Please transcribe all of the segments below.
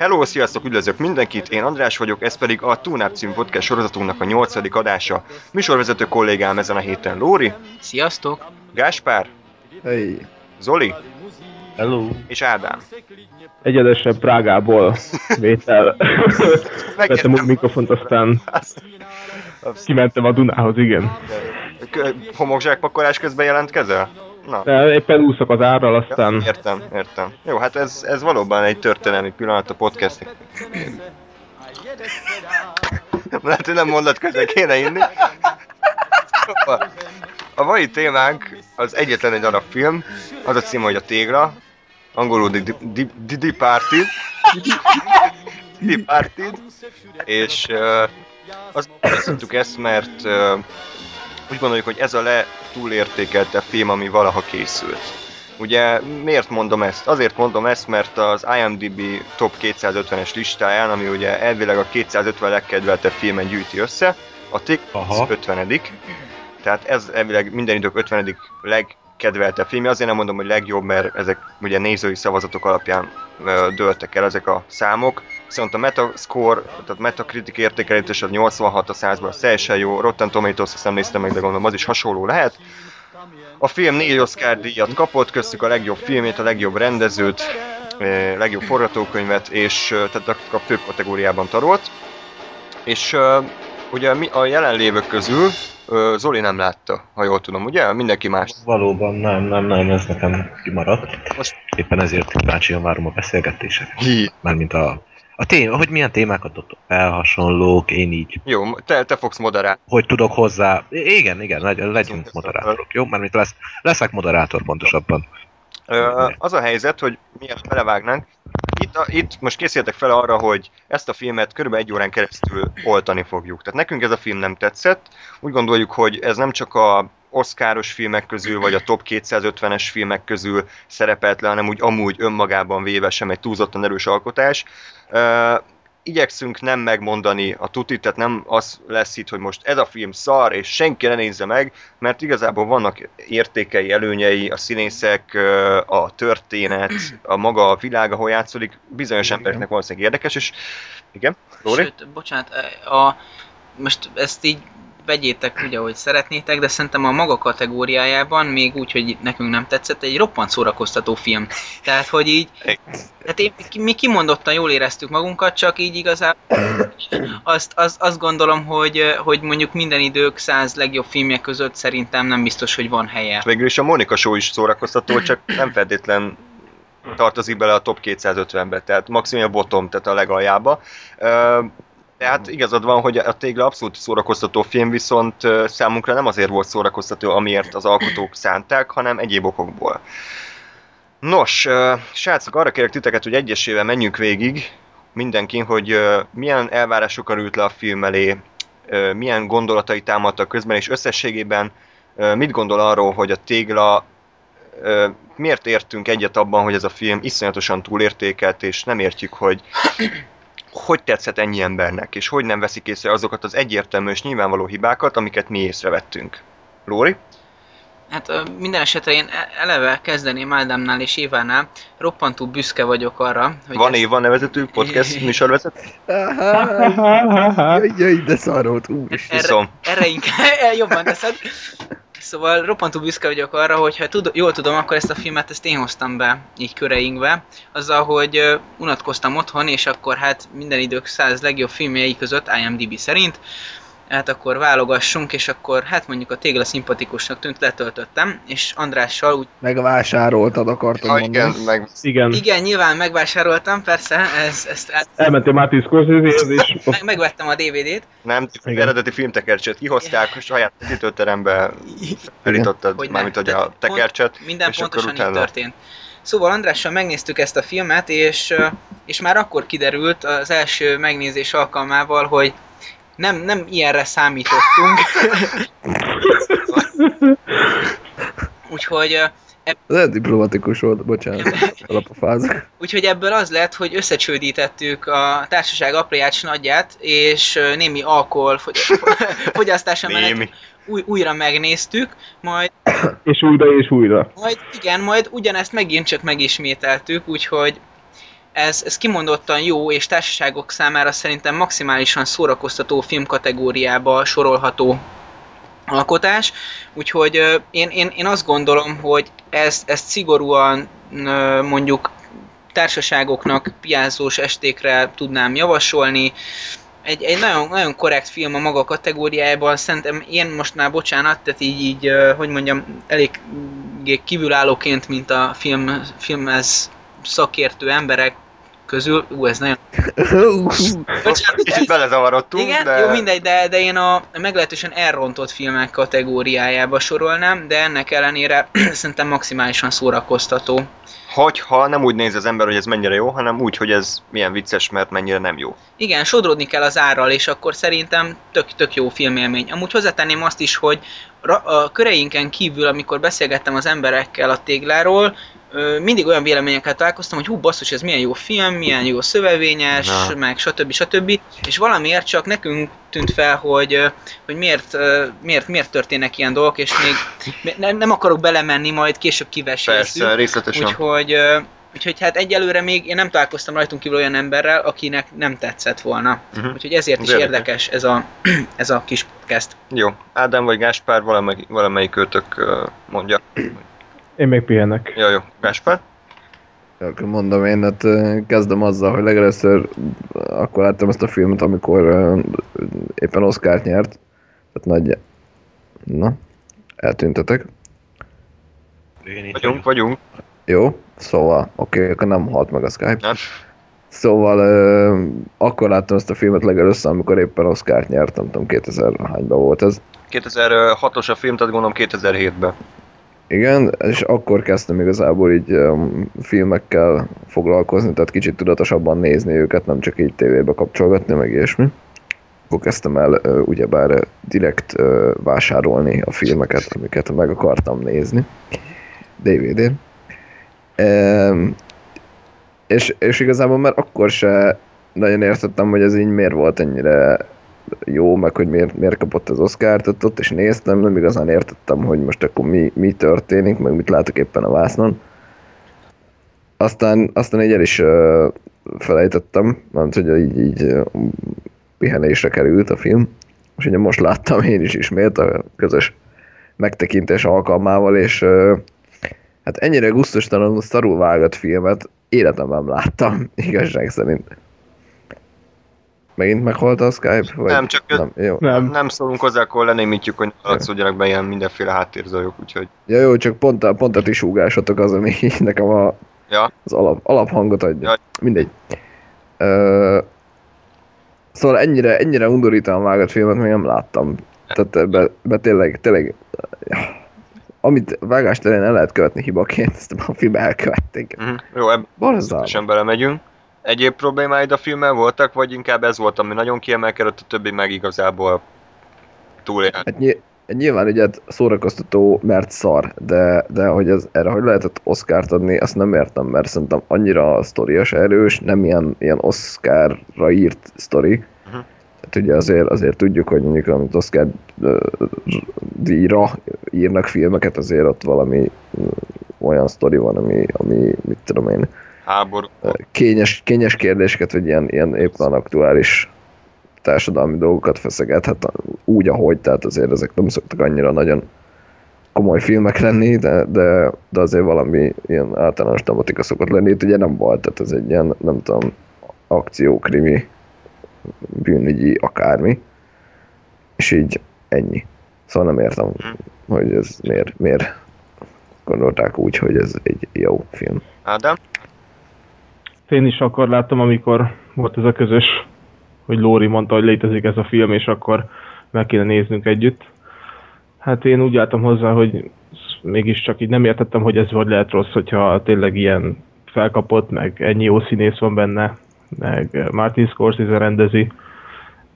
Hello, sziasztok, üdvözlök mindenkit, én András vagyok, ez pedig a Tuna című podcast sorozatunknak a 8. adása. Műsorvezető kollégám ezen a héten Lóri. Sziasztok! Gáspár. Hey. Zoli. Hello. És Ádám. Egyenesen Prágából vétel. Vettem a mikrofont, aztán kimentem a Dunához, igen. Homokzsákpakolás közben jelentkezel? Na. De éppen úszok az árral, aztán... Ja, értem. Jó, hát ez valóban egy történelmi pillanat a podcastnek. Lehet, hogy nem mondat közben kéne inni. A mai témánk az egyetlen egy darab film, az a címe, hogy A Tégla, angolul Departed, és azt mondtuk ezt, mert úgy gondoljuk, hogy ez a túlértékelte film, ami valaha készült. Ugye miért mondom ezt? Azért mondom ezt, mert az IMDb top 250-es listáján, ami ugye elvileg a 250 legkedveltebb filmen gyűjti össze, a Tégla az 50. Tehát ez elvileg minden idők 50. legkedveltebb filmje. Azért nem mondom, hogy legjobb, mert ezek ugye nézői szavazatok alapján dőltek el ezek a számok. Viszont a Metascore, tehát Metacritic értékelés az 86 a 100-ban, az teljesen jó. Rotten Tomatoes, azt nem néztem meg, de gondolom az is hasonló lehet. A film 4 Oscar díjat kapott, köztük a legjobb filmét, a legjobb rendezőt, legjobb forgatókönyvet, és tehát a fő kategóriában tarolt. És ugye a jelenlévők közül Zoli nem látta, ha jól tudom, ugye? Mindenki más. Valóban nem, ez nekem kimaradt. Most... Éppen ezért kíváncsian várom a beszélgetéseket. Mármint a téma, hogy milyen témákat dobtok fel, hasonlók, én így... Jó, te fogsz moderálni. Hogy tudok hozzá... Igen, legyünk moderátorok, jó? Mármint leszek moderátor pontosabban. Az a helyzet, hogy miért belevágnánk. Itt most készültek fel arra, hogy ezt a filmet körülbelül 1 órán keresztül oltani fogjuk. Tehát nekünk ez a film nem tetszett. Úgy gondoljuk, hogy ez nem csak a oszkáros filmek közül, vagy a top 250-es filmek közül szerepelt le, hanem úgy amúgy önmagában véve sem egy túlzottan erős alkotás. Igyekszünk nem megmondani a tutit, tehát nem az lesz itt, hogy most ez a film szar, és senki ne nézze meg, mert igazából vannak értékei, előnyei, a színészek, a történet, a maga a világ, ahol játszódik, bizonyos embereknek valószínűleg érdekes, és igen, Lóri? Sőt, bocsánat, most ezt így vegyétek úgy, ahogy szeretnétek, de szerintem a maga kategóriájában, még úgy, hogy nekünk nem tetszett, egy roppant szórakoztató film. Tehát, hogy így... Tehát mi kimondottan jól éreztük magunkat, csak így igazából azt gondolom, hogy mondjuk minden idők 100 legjobb filmje között szerintem nem biztos, hogy van helye. Végül is a Monika Show is szórakoztató, csak nem feltétlen tartozik bele a top 250-be, tehát maximum a bottom, tehát a legaljába. Tehát igazad van, hogy a Tégla abszolút szórakoztató film, viszont számunkra nem azért volt szórakoztató, amiért az alkotók szánták, hanem egyéb okokból. Nos, srácok, arra kérek titeket, hogy egyesével menjünk végig mindenkin, hogy milyen elvárásokkal ült le a film elé, milyen gondolatai támadtak közben, és összességében mit gondol arról, hogy a Tégla, miért értünk egyet abban, hogy ez a film iszonyatosan túlértékelt, és nem értjük, hogy tetszett ennyi embernek, és hogy nem veszik észre azokat az egyértelmű és nyilvánvaló hibákat, amiket mi észrevettünk. Lóri? Hát minden esetre én eleve kezdeném Ádámnál és Évánál. Roppantú büszke vagyok arra, hogy... Van ezt... Éva nevezetű podcast műsorvezető? Jaj, de szarult, úristen. Erre inkább jobban teszed. Szóval roppantú büszke vagyok arra, hogyha jól tudom, akkor ezt a filmet én hoztam be, így köreinkbe. Azzal, hogy unatkoztam otthon, és akkor hát minden idők 100 legjobb filmjei között, IMDb szerint, hát akkor válogassunk, és akkor hát mondjuk a Tégla szimpatikusnak tűnt, letöltöttem, és Andrással úgy... Megvásároltad, akartam mondani. Igen, nyilván megvásároltam, persze, ezt... Elmentél Martin Scorseséhez is. Megvettem a DVD-t. Nem, eredeti filmtekercset kihozták, és saját kitőterembe felítottad, mármint hogy a tekercset. Minden pontosan így történt. Szóval Andrással megnéztük ezt a filmet, és már akkor kiderült az első megnézés alkalmával, hogy nem ilyenre számítottunk. Úgyhogy... Ez diplomatikus volt, bocsánat, alapofázok. Úgyhogy ebből az lett, hogy összecsődítettük a társaság aprójács nagyját, és némi alkohol fogyasztása mellett újra megnéztük, majd... És újra, és újra. Majd igen, majd ugyanezt megint csak megismételtük, úgyhogy... Ez kimondottan jó, és társaságok számára szerintem maximálisan szórakoztató filmkategóriába sorolható alkotás. Úgyhogy én azt gondolom, hogy ezt szigorúan mondjuk társaságoknak piázós estékre tudnám javasolni. Egy nagyon, nagyon korrekt film a maga kategóriájában, szerintem én most már bocsánat, tehát így hogy mondjam, elég kívülállóként, mint a filmhez szakértő emberek közül, ez nagyon... Kicsit belezavarodtunk, igen? De... Jó, mindegy, de én a meglehetősen elrontott filmek kategóriájába sorolnám, de ennek ellenére szerintem maximálisan szórakoztató. Hogyha nem úgy néz az ember, hogy ez mennyire jó, hanem úgy, hogy ez milyen vicces, mert mennyire nem jó. Igen, sodródni kell az árral, és akkor szerintem tök jó filmélmény. Amúgy hozzátenném azt is, hogy a köreinken kívül, amikor beszélgettem az emberekkel a tégláról, mindig olyan véleményekkel találkoztam, hogy hú basszus, ez milyen jó film, milyen jó szövevényes, meg stb. És valamiért csak nekünk tűnt fel, hogy miért történnek ilyen dolgok, és még nem akarok belemenni, majd később kivesézzük. Persze, részletesen. Úgyhogy hát egyelőre még én nem találkoztam rajtunk kívül olyan emberrel, akinek nem tetszett volna. Uh-huh. Úgyhogy ezért is érdekes ez a kis podcast. Jó. Ádám vagy Gáspár, valamelyik őtök mondja. Én még pihenek. Jó. Gáspár? Akkor mondom, én hát kezdem azzal, hogy legelőször akkor láttam ezt a filmet, amikor éppen Oscart nyert. Tehát nagy... Na, eltűntetek. Igen, vagyunk. Jó, szóval, oké, akkor nem halt meg a Skype. Nem. Szóval akkor láttam ezt a filmet legelőször, amikor éppen Oscart nyert, nem tudom, 2000-hányban volt ez. 2006-os a film, tehát gondolom 2007-ben. Igen, és akkor kezdtem igazából így filmekkel foglalkozni, tehát kicsit tudatosabban nézni őket, nem csak így tévébe kapcsolgatni, meg ilyesmi. Akkor kezdtem el ugyebár direkt vásárolni a filmeket, amiket meg akartam nézni DVD-n. És igazából már akkor se nagyon értettem, hogy ez így miért volt ennyire jó, meg hogy miért kapott az Oscart, tehát ott is néztem, nem igazán értettem, hogy most akkor mi történik, meg mit látok éppen a vásznon. Aztán így el is felejtettem, mert hogy így pihenésre került a film, és ugye most láttam én is ismét a közös megtekintés alkalmával, és hát ennyire gusztustalanul szarul vágott filmet életemben láttam, igazság szerint. Megint meghalt a Skype? Vagy? Nem, csak nem szólunk hozzá, akkor lenémítjük, hogy alatszódjanak be ilyen mindenféle háttérzajok, úgyhogy... Ja jó, csak pont a ti súgásatok az, ami nekem az alaphangot adja. Ja. Mindegy. Szóval ennyire undorítóan vágott filmet még nem láttam. Tehát ebbe tényleg... Amit vágást terén el lehet követni hibaként, ezt a filmbe elkövették. Mm-hmm. Jó, ebben biztosan belemegyünk. Egyéb problémáid a filmmel voltak, vagy inkább ez volt, ami nagyon kiemelkedett, a többi meg igazából túlélt? Hát nyilván ugye szórakoztató, mert szar, de hogy erre hogy lehetett Oscart adni, azt nem értem, mert szerintem annyira a sztoria se erős, nem ilyen Oscarra írt sztori. Uh-huh. Tehát ugye azért tudjuk, hogy mondjuk amit Oscar-díjra írnak filmeket, azért ott valami olyan sztori van, ami mit tudom én, háború. Kényes kérdéseket, vagy ilyen éppen aktuális társadalmi dolgokat feszegethet úgy, ahogy, tehát azért ezek nem szoktak annyira nagyon komoly filmek lenni, de azért valami ilyen általános tematika szokott lenni, itt ugye nem volt, tehát ez egy ilyen, nem tudom, akciókrimi, bűnügyi akármi, és így ennyi. Szóval nem értem, hogy ez miért gondolták úgy, hogy ez egy jó film. Ádám? Én is akkor láttam, amikor volt ez a közös, hogy Lóri mondta, hogy létezik ez a film, és akkor meg kéne néznünk együtt. Hát én úgy álltam hozzá, hogy mégiscsak így nem értettem, hogy ez vagy lehet rossz, hogyha tényleg ilyen felkapott, meg ennyi jó színész van benne, meg Martin Scorsese rendezi,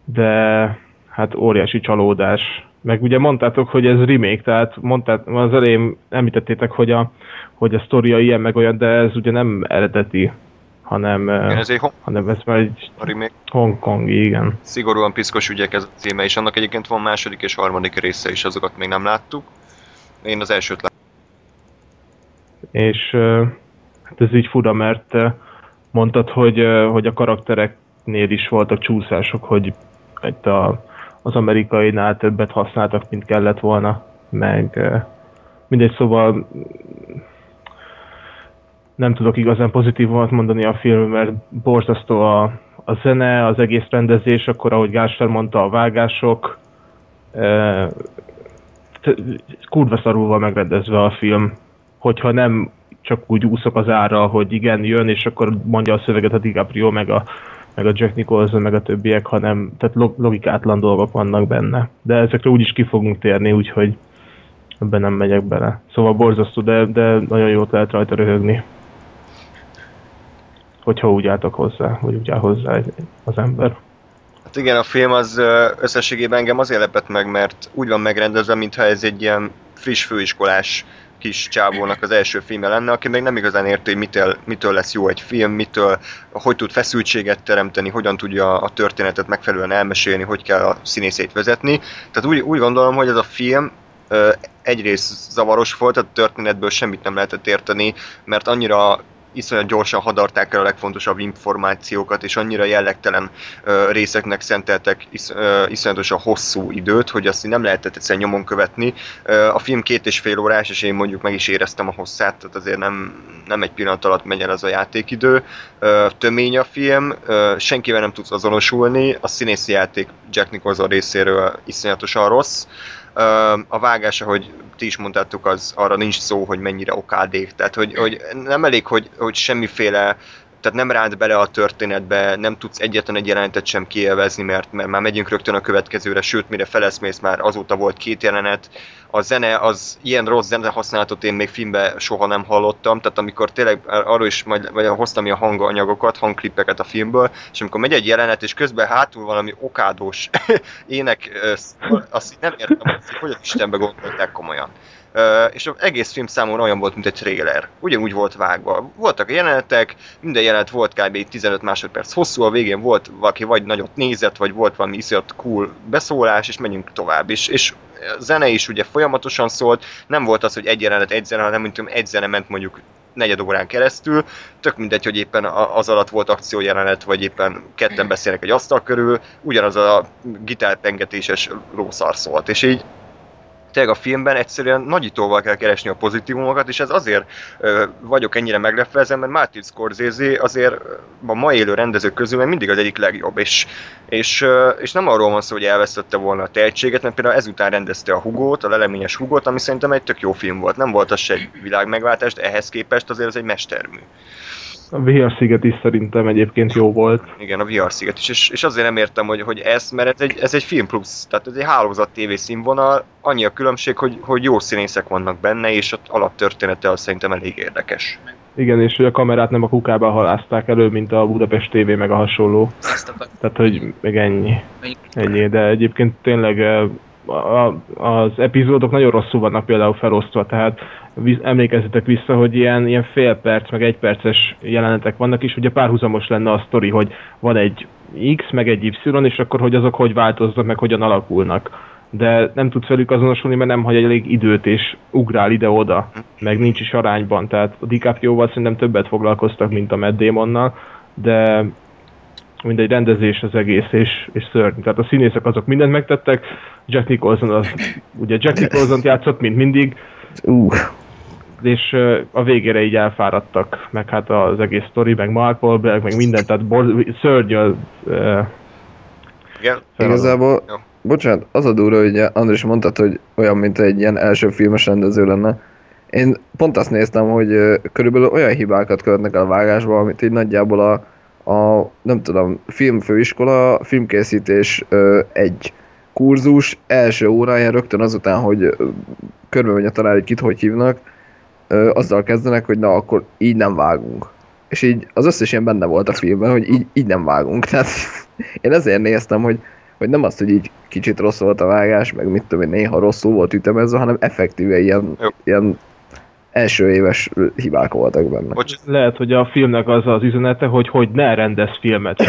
de hát óriási csalódás Meg ugye mondtátok, hogy ez remake, tehát mondtátok, az elején említettétek, hogy a sztoria ilyen meg olyan, de ez ugye nem eredeti, hanem ez már egy hongkongi, igen. Szigorúan piszkos ügyek ez a címe, és annak egyébként van második és harmadik része is, azokat még nem láttuk. Én az elsőt láttam. És hát ez így fura, mert mondtad, hogy a karaktereknél is voltak csúszások, hogy itt az amerikainál többet használtak, mint kellett volna, meg mindegy, szóval nem tudok igazán pozitívat mondani a film, mert borzasztó a zene, az egész rendezés, akkor ahogy Gáspár mondta, a vágások, kurva szarul van megrendezve a film, hogyha nem csak úgy úszok az árral, hogy igen, jön, és akkor mondja a szöveget a DiCaprio, meg a Jack Nicholson, meg a többiek, hanem tehát logikátlan dolgok vannak benne. De ezekre úgyis ki fogunk térni, úgyhogy ebben nem megyek bele. Szóval borzasztó, de nagyon jót lehet rajta röhögni. Hogyha úgy álltak hozzá, vagy úgy áll hozzá az ember. Hát igen, a film az összességében engem azért lepett meg, mert úgy van megrendezve, mintha ez egy ilyen friss főiskolás kis csávónak az első filmje lenne, aki még nem igazán érti, hogy mitől lesz jó egy film, hogy tud feszültséget teremteni, hogyan tudja a történetet megfelelően elmesélni, hogy kell a színészét vezetni. Tehát úgy gondolom, hogy ez a film egyrészt zavaros volt, a történetből semmit nem lehetett érteni, mert annyira iszonyat gyorsan hadarták el a legfontosabb információkat, és annyira jellegtelen részeknek szenteltek iszonyatosan hosszú időt, hogy azt nem lehetett egyszerűen nyomon követni. A film 2,5 órás, és én mondjuk meg is éreztem a hosszát, tehát azért nem egy pillanat alatt megy el az a játékidő. Tömény a film, senkivel nem tudsz azonosulni, a színészi játék Jack Nicholson részéről iszonyatosan rossz. A vágás, ahogy ti is mondtátok, az arra nincs szó, hogy mennyire okádék. Tehát, hogy nem elég, hogy semmiféle, tehát nem rád bele a történetbe, nem tudsz egyetlen egy jelenetet sem kielvezni, mert már megyünk rögtön a következőre, sőt, mire feleszmész, már azóta volt 2 jelenet. A zene, az ilyen rossz zenehasználatot én még filmben soha nem hallottam, tehát amikor tényleg arról is majd hoztam ilyen hanganyagokat, hangklippeket a filmből, és amikor megy egy jelenet, és közben hátul valami okádós ének, azt nem értem, hogy az Istenbe gondolták komolyan. És az egész film számomra olyan volt, mint egy trailer. Ugyanúgy volt vágva. Voltak a jelenetek, minden jelenet volt kb. 15 másodperc hosszú, a végén volt valaki vagy nagyot nézett, vagy volt valami iszonyat cool beszólás, és menjünk tovább is. És a zene is ugye folyamatosan szólt, nem volt az, hogy egy jelenet, egy zene, hanem mint egy zene ment mondjuk 4 órán keresztül, tök mindegy, hogy éppen az alatt volt akciójelenet, vagy éppen ketten beszélnek egy asztal körül, ugyanaz a gitártengetéses lószar szólt, és így tényleg a filmben egyszerűen nagyítóval kell keresni a pozitívumokat, és ez azért vagyok ennyire meglepve ezen, mert Martin Scorsese azért a ma élő rendezők közül mindig az egyik legjobb, és nem arról van szó, hogy elvesztette volna a tehetséget, mert például ezután rendezte a Hugót, a leleményes Hugót, ami szerintem egy tök jó film volt. Nem volt az se egy világmegváltás, de ehhez képest azért ez egy mestermű. A Vihar-sziget is szerintem egyébként jó volt. Igen, a Vihar-sziget is, és azért nem értem, hogy ez, mert ez egy film plusz, tehát ez egy hálózat TV színvonal, annyi a különbség, hogy jó színészek vannak benne, és az alaptörténete az szerintem elég érdekes. Igen, és hogy a kamerát nem a kukába halázták elő, mint a Budapest TV, meg a hasonló. Tehát, hogy meg ennyi, de egyébként tényleg az epizódok nagyon rosszul vannak például felosztva, tehát emlékezzetek vissza, hogy ilyen fél perc, meg egy perces jelenetek vannak is, ugye párhuzamos lenne a sztori, hogy van egy X, meg egy Y, és akkor hogy azok hogy változnak, meg hogyan alakulnak. De nem tudsz velük azonosulni, mert nem hagy elég időt, és ugrál ide-oda, meg nincs is arányban, tehát a DiCaprioval szerintem többet foglalkoztak, mint a Matt Damonnal, de mindegy, rendezés az egész, és szörny. Tehát a színészek azok mindent megtettek, Jack Nicholson ugye Jack Nicholsont játszott, mint mindig, és a végére így elfáradtak, meg hát az egész sztori, meg Mark Wahlberg, meg mindent, tehát szörny az... Igen, igazából, bocsánat, az a durva, hogy Andris mondtad, hogy olyan, mint egy ilyen első filmes rendező lenne. Én pont azt néztem, hogy körülbelül olyan hibákat követnek el a vágásba, amit így nagyjából a nem tudom, filmfőiskola, filmkészítés egy kurzus első óráján rögtön azután, hogy körbe megy a tanár, hogy kit hogy hívnak, azzal kezdenek, hogy na akkor így nem vágunk. És így az összes ilyen benne volt a filmben, hogy így nem vágunk. Tehát én ezért néztem, hogy hogy nem az, hogy így kicsit rossz volt a vágás, meg mit tudom én, néha rosszul volt ütemezve, hanem effektíve ilyen első éves hibák voltak benne. Lehet, hogy a filmnek az az üzenete, hogy ne rendezz filmet.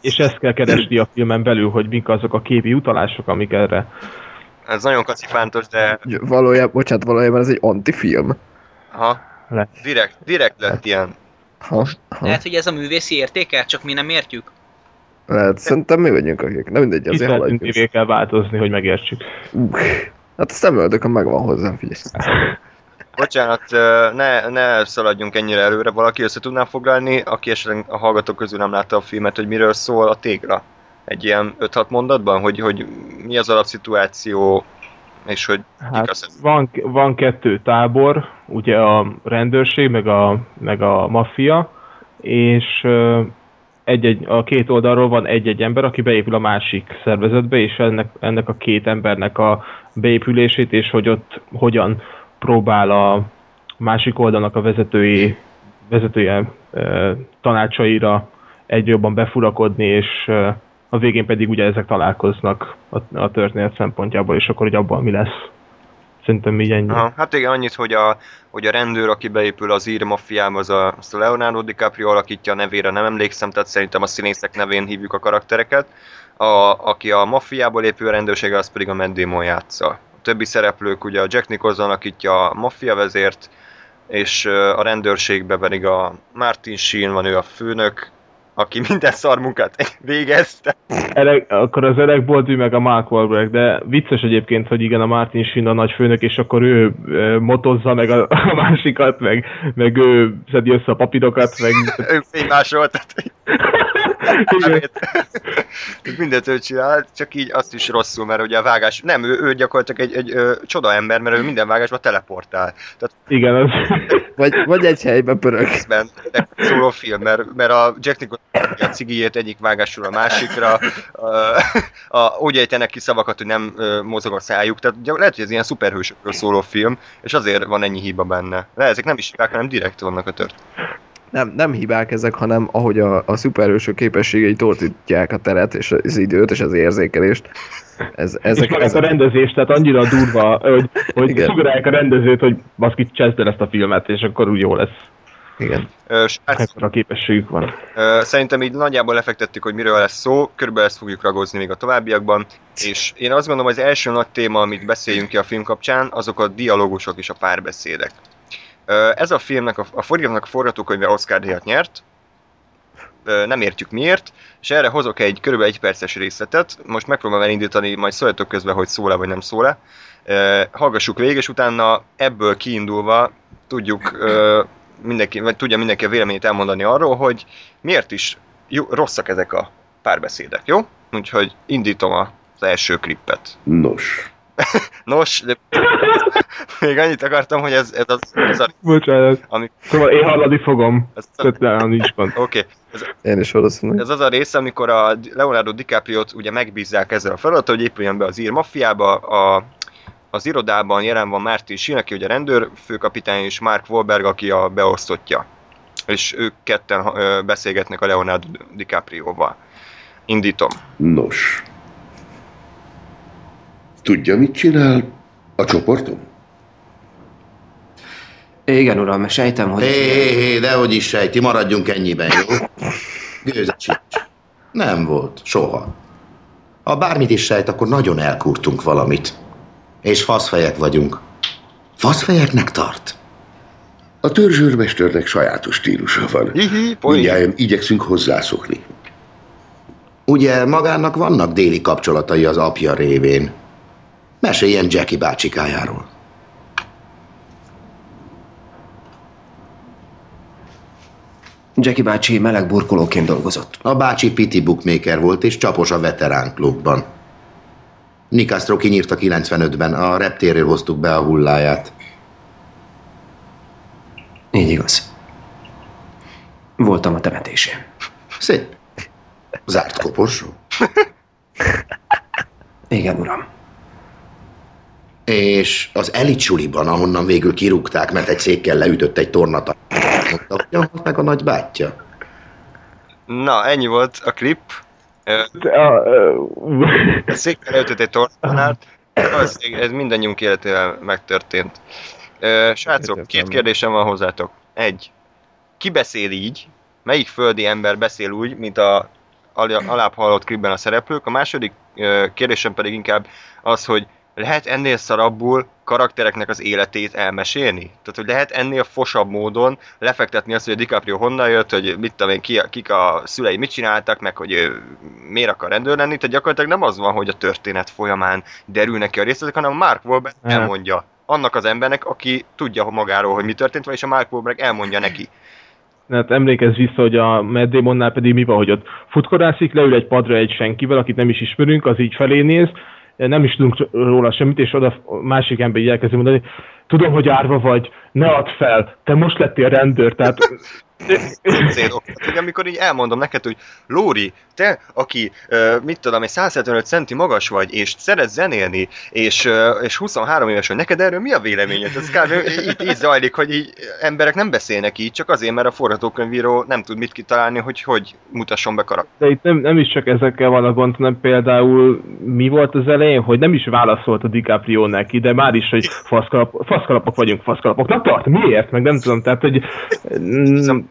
És ezt kell keresni a filmen belül, hogy mik azok a képi utalások, amik erre... Ez nagyon kacifántos, de... Valójában ez egy antifilm. Aha. Direkt lett ilyen. Lehet, hogy ez a művészi értéke, csak mi nem értjük. Lehet, szerintem mi vagyunk akik. Nem mindegy, azért haladjuk. Itt lehetünk, kell változni, hogy megértsük. Hát ezt nem öldök, ha megvan hozzám, figyelj. Bocsánat, ne szaladjunk ennyire előre. Valaki össze tudná foglalni, aki esetleg a hallgatók közül nem látta a filmet, hogy miről szól a tégla? Egy ilyen 5-6 mondatban, hogy mi az alapszituáció, és hogy igaz. Van kettő tábor, ugye a rendőrség, meg a maffia, és a két oldalról van egy-egy ember, aki beépül a másik szervezetbe, és ennek a két embernek a beépülését, és hogy ott hogyan próbál a másik oldalnak a vezetője tanácsaira egy jobban befurakodni, és a végén pedig ugye ezek találkoznak a történet szempontjából, és akkor hogy abban mi lesz. Szerintem így ennyi. Aha, hát igen, annyit, hogy a rendőr, aki beépül az ír maffiába, azt a Leonardo DiCaprio alakítja, a nevére nem emlékszem, tehát szerintem a színészek nevén hívjuk a karaktereket. Aki a maffiából épül a rendőrségre, az pedig a Matt Damon játsza. A többi szereplők, ugye a Jack Nicholson alakítja a maffia vezért, és a rendőrségben pedig a Martin Sheen van, ő a főnök, aki minden szar munkát végezte. Akkor az Alec Baldwin meg a Mark Wahlberg, de vicces egyébként, hogy igen, a Martin Sheen a nagy főnök, és akkor ő motozza meg a másikat, meg ő szedi össze a papírokat, meg... ő fénymásról, tehát... mindent ő csinál, csak így azt is rosszul, mert ugye a vágás... Nem, ő gyakorlatilag egy csoda ember, mert ő minden vágásban teleportál. Tehát... Igen, az... vagy egy helyben pörög. Szóló film, mert a Jack Nicholson a cigijét egyik vágásról a másikra, úgy ejtenek ki szavakat, hogy nem mozog a szájuk, tehát lehet, hogy ez ilyen szuperhősökről szóló film, és azért van ennyi hiba benne. De ezek nem is hibák, hanem direkt vannak a történet. Nem hibák ezek, hanem ahogy a szuperhősök képességei torzítják a teret, és az időt, és az érzékelést. Ez a rendezés, tehát annyira durva, hogy sugárják a rendezőt, hogy baszki, cseszd el ezt a filmet, és akkor úgy jó lesz. Igen. Ekkora képességük van. Szerintem így nagyjából lefektettük, hogy miről lesz szó, körülbelül ezt fogjuk ragozni még a továbbiakban, és én azt gondolom, hogy az első nagy téma, amit beszéljünk ki a film kapcsán, azok a dialógusok és a párbeszédek. Ez a filmnek, a forgatókönyvnek a forgatókönyve Oscar-díjat nyert, nem értjük miért, és erre hozok egy kb. 1 perces részletet, most megpróbálom elindítani, majd szóljatok közben, hogy szól-e vagy nem szól-e. Hallgassuk végig, és utána ebből kiindulva tudja mindenki a véleményét elmondani arról, hogy miért is rosszak ezek a párbeszédek, jó? Úgyhogy indítom az első klippet. Nos, de még annyit akartam, hogy ez a... Bocsánat, szóval én hallani fogom, tehát nincs pont. Oké. Én is valószínűleg. Ez az a része, amikor a Leonardo DiCaprio-t ugye megbízzák ezzel a feladattal, hogy épüljen be az ír maffiába, az irodában jelen van Martin Sheen, aki ugye rendőr főkapitány, és Mark Wahlberg, aki a beosztottja. És ők ketten beszélgetnek a Leonardo DiCaprio-val. Indítom. Nos. Tudja, mit csinál a csoportom? Igen, uram, sejtem, hogy... Hé, dehogy is sejti, maradjunk ennyiben, jó? Gőze sincs. Nem volt, soha. Ha bármit is sejt, akkor nagyon elkurtunk valamit. És faszfejek vagyunk. Faszfejeknek tart? A törzsőrmesternek sajátos stílusa van. Mindjárt igyekszünk hozzászokni. Ugye magának vannak déli kapcsolatai az apja révén. Meséljen Jackie bácsikájáról. Jackie bácsi meleg burkolóként dolgozott. A bácsi piti bookmaker volt és csapos a veterán klubban. Nicastro kinyírta 95-ben, a reptérről hoztuk be a hulláját. Így igaz. Voltam a temetésén. Szép. Zárt koporsó? Igen, uram. És az elit suliban, ahonnan végül kirúgták, mert egy székkel leütött egy tornata. Mondta, hogy meg a nagybátyja. Na, ennyi volt a klip. Szépen ötött egy tortanárt, ez mindannyiunk életével megtörtént. Srácok, két kérdésem van hozzátok. Egy, ki beszél így? Melyik földi ember beszél úgy, mint a alább hallott klipben a szereplők? A második kérdésem pedig inkább az, hogy lehet ennél szarabbul karaktereknek az életét elmesélni? Tehát, hogy lehet ennél fosabb módon lefektetni azt, hogy a DiCaprio honnan jött, hogy mit tudom én, kik a szülei mit csináltak, meg hogy ő miért akar rendőr lenni. Tehát gyakorlatilag nem az van, hogy a történet folyamán derülnek ki a részletek, hanem Mark Wahlberg elmondja annak az embernek, aki tudja magáról, hogy mi történt van, és a Mark Wahlberg elmondja neki. Hát emlékezz vissza, hogy a Matt Damonnál pedig mi van, hogy ott futkorászik, leül egy padra egy senkivel, akit nem is ismerünk, az így felé néz, nem is tudunk róla semmit, és oda másik ember így elkezdi mondani, tudom, hogy árva vagy, ne add fel, te most lettél rendőr, tehát... Amikor így elmondom neked, hogy Lóri, te, aki, mit tudom, egy 175 centi magas vagy, és szeretsz zenélni, és 23 éves vagy, neked erről mi a véleményed? Ez kb. Így zajlik, hogy így emberek nem beszélnek így, csak azért, mert a forgatókönyvíró nem tud mit kitalálni, hogy mutasson be karakter. De itt nem is csak ezekkel van a gond, hanem például mi volt az elején, hogy nem is válaszolt a DiCaprio neki, de már is, hogy faszkalapok vagyunk, faszkalapoknak tart, miért? Meg nem tudom, tehát, hogy...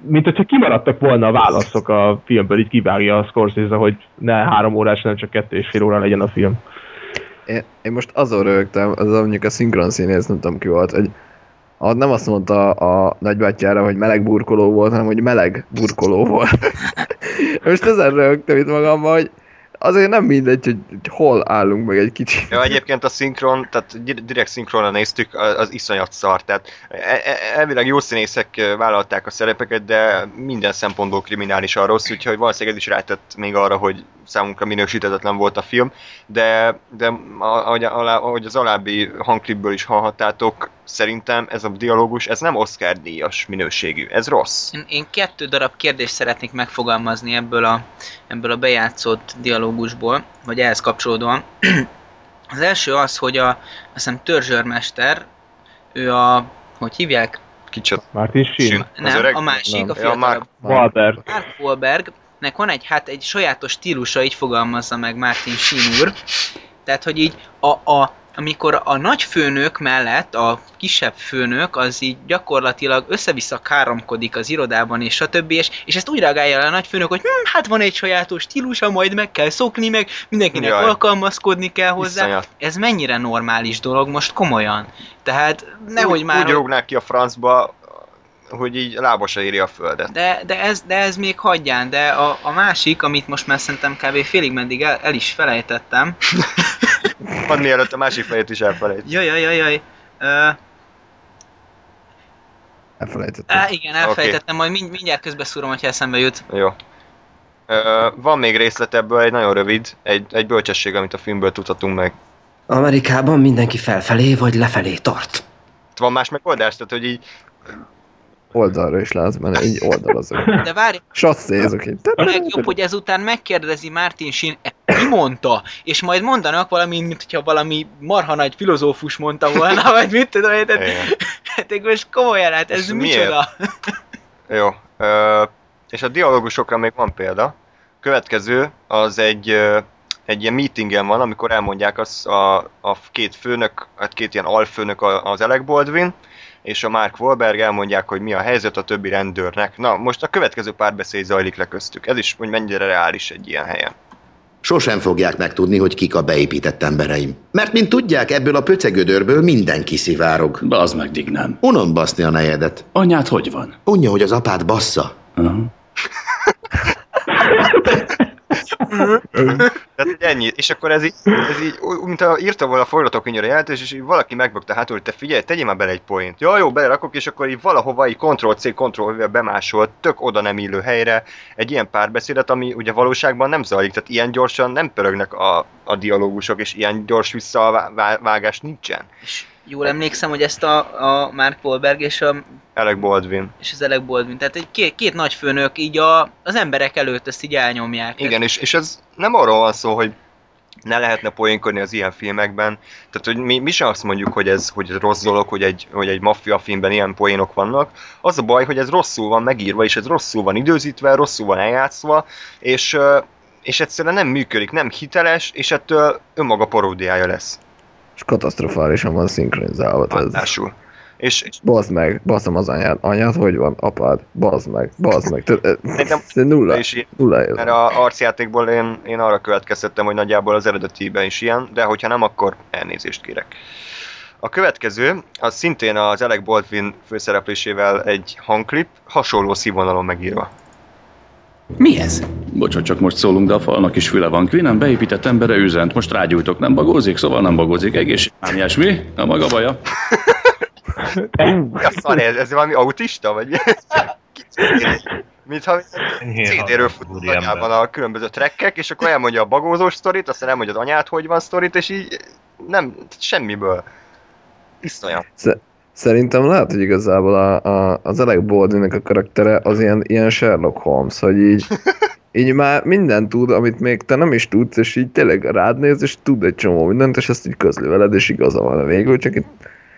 mint hogyha kimaradtak volna a válaszok a filmből, így kivágja a Scorsese, hogy ne 3 órás, nem csak 2,5 óra legyen a film. Én most azon röhögtem, az mondjuk a szinkronszínész, nem tudom ki volt, hogy nem azt mondta a nagybátyjára, hogy meleg burkoló volt, hanem hogy meleg burkoló volt. Most ezen röhögtem itt magamban, hogy azért nem mindegy, hogy hol állunk meg egy kicsit. Ja, egyébként a szinkron, tehát direkt szinkronra néztük, az iszonyat szar. Tehát elvileg jó színészek vállalták a szerepeket, de minden szempontból kriminálisan rossz, úgyhogy valószínűleg ez is rátett még arra, hogy számunkra minősíthetetlen volt a film. De ahogy az alábbi hangklipből is hallhattátok, szerintem ez a dialógus, ez nem Oscar díjas minőségű, ez rossz. Én 2 darab kérdést szeretnék megfogalmazni ebből a bejátszott dialógusból, vagy ehhez kapcsolódóan. Az első az, hogy azt hiszem törzsőrmester, ő a, hogy hívják? Kicsit. Martin Sheen? Nem, a másik, nem. A fiatalabb. Mark Wahlberg. Mark Wahlbergnek van egy sajátos stílusa, így fogalmazza meg Martin Sheen úr. Tehát, hogy így amikor a nagy főnök mellett a kisebb főnök az így gyakorlatilag össze-vissza káromkodik az irodában és stb. És ezt úgy reagálja a nagy főnök, hogy hát van egy sajátos stílusa, majd meg kell szokni, meg mindenkinek alkalmazkodni kell hozzá. Iszonyat. Ez mennyire normális dolog most komolyan? Tehát nehogy már... Úgy rúgnák ki a francba, hogy így lábasra éri a földet. De ez még hagyján, de a másik, amit most már szerintem kb. Félig meddig el is felejtettem. Van mielőtt a másik fejét is elfelejt. Jaj. Elfelejtettem. Igen, elfelejtettem, okay. Majd mindjárt közbeszúrom, hogyha eszembe jut. Jó. Van még részlet ebből, egy nagyon rövid, egy bölcsesség, amit a filmből tudhatunk meg. Amerikában mindenki felfelé vagy lefelé tart. Van más megoldás? Tehát, hogy így... Oldalra is látsz benne, így oldalazok. De várj! Sasszézok így. A legjobb, hogy ezután megkérdezi Martin Sheen, mi mondta? És majd mondanak valamint, mint hogyha valami marha nagy filozófus mondta volna, vagy mit tudom én, tehát most komolyan, hát ez micsoda? Jó. És a dialógusokra még van példa. Következő, az egy ilyen meetingen van, amikor elmondják azt a 2 főnök, hát 2 ilyen alfőnök, az Alec Baldwin, és a Mark Wahlberg elmondják, hogy mi a helyzet a többi rendőrnek. Na, most a következő párbeszéd zajlik le köztük. Ez is, hogy mennyire reális egy ilyen helyen. Sosem fogják megtudni, hogy kik a beépített embereim. Mert, mint tudják, ebből a pöcegödörből mindenki szivárog. Bazd meg, Dick, nem. Unom baszni a nejedet. Anyád hogy van? Unja, hogy az apád bassza. Tehát ennyi, és akkor ez így mint ha írta volna a forgatókönyvre jelentés, és valaki megbökte hátul, hogy te figyelj, tegyél már bele egy poént. Ja, jó, belerakok, és akkor így valahova így Ctrl-C, Ctrl-V-vel bemásolt, tök oda nem illő helyre egy ilyen párbeszédet, ami ugye valóságban nem zajlik, tehát ilyen gyorsan nem pörögnek a dialógusok, és ilyen gyors visszavágás nincsen. És jól emlékszem, hogy ezt a Mark Wahlberg és a... Alec Baldwin. És az Alec Baldwin. Tehát egy két nagy főnök így az emberek előtt ezt így elnyomják. Igen, és ez nem arról van szó, hogy ne lehetne poénkodni az ilyen filmekben. Tehát, hogy mi sem azt mondjuk, hogy ez rossz dolog, hogy egy maffia filmben ilyen poénok vannak. Az a baj, hogy ez rosszul van megírva, és ez rosszul van időzítve, rosszul van eljátszva, és és egyszerűen nem működik, nem hiteles, és ettől önmaga paródiája lesz. És katasztrofálisan van szinkronizálva ez. És bazd meg, bazdom az anyád, hogy van, apád, bazd meg. Nulla érzem. Mert az arcjátékból én arra következtettem, hogy nagyjából az eredetiben is ilyen, de hogyha nem, akkor elnézést kérek. A következő, az szintén az Alec Baldwin főszereplésével egy hangklip, hasonló színvonalon megírva. Mi ez? Bocsánat, csak most szólunk, de a falnak is füle van. Quinn beépített embere üzent, most rágyújtok, nem bagózik, szóval nem bagózik, egészségmányás mi? A maga baja. Ez valami autista, vagy mintha CD-ről futott anyában a különböző trekkek, és akkor elmondja a bagózós sztorit, aztán elmondja az anyát, hogy van sztorit, és így nem, semmiből. Iszonyan. Szerintem lehet, hogy igazából az Alec Baldwinnek a karaktere az ilyen Sherlock Holmes, hogy így már mindent tud, amit még te nem is tudsz, és így tényleg rád néz, és tud egy csomó mindent, és ezt így közli veled, és igaza van a végül, csak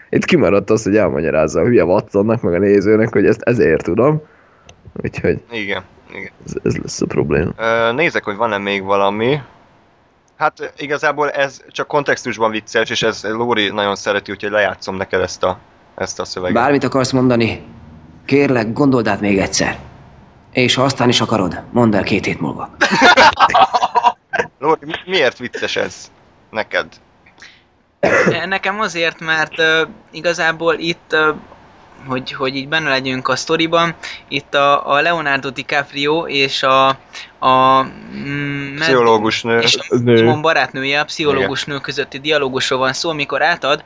itt kimaradt az, hogy elmagyarázza a hülye Watsonnak, meg a nézőnek, hogy ezt ezért tudom. Úgyhogy igen. Ez lesz a probléma. Nézek, hogy van-e még valami. Hát igazából ez csak kontextusban vicces, és ez Lóri nagyon szereti, úgyhogy lejátszom neked ezt a szöveget. Bármit akarsz mondani, kérlek, gondold át még egyszer. És ha aztán is akarod, mondd el 2 hét múlva. Lóri, miért vicces ez neked? Nekem azért, mert igazából itt, hogy így benne legyünk a sztoriban, itt a Leonardo DiCaprio és a pszichológus nő. És a barátnője, a pszichológus nő közötti dialógusról van szó, amikor átad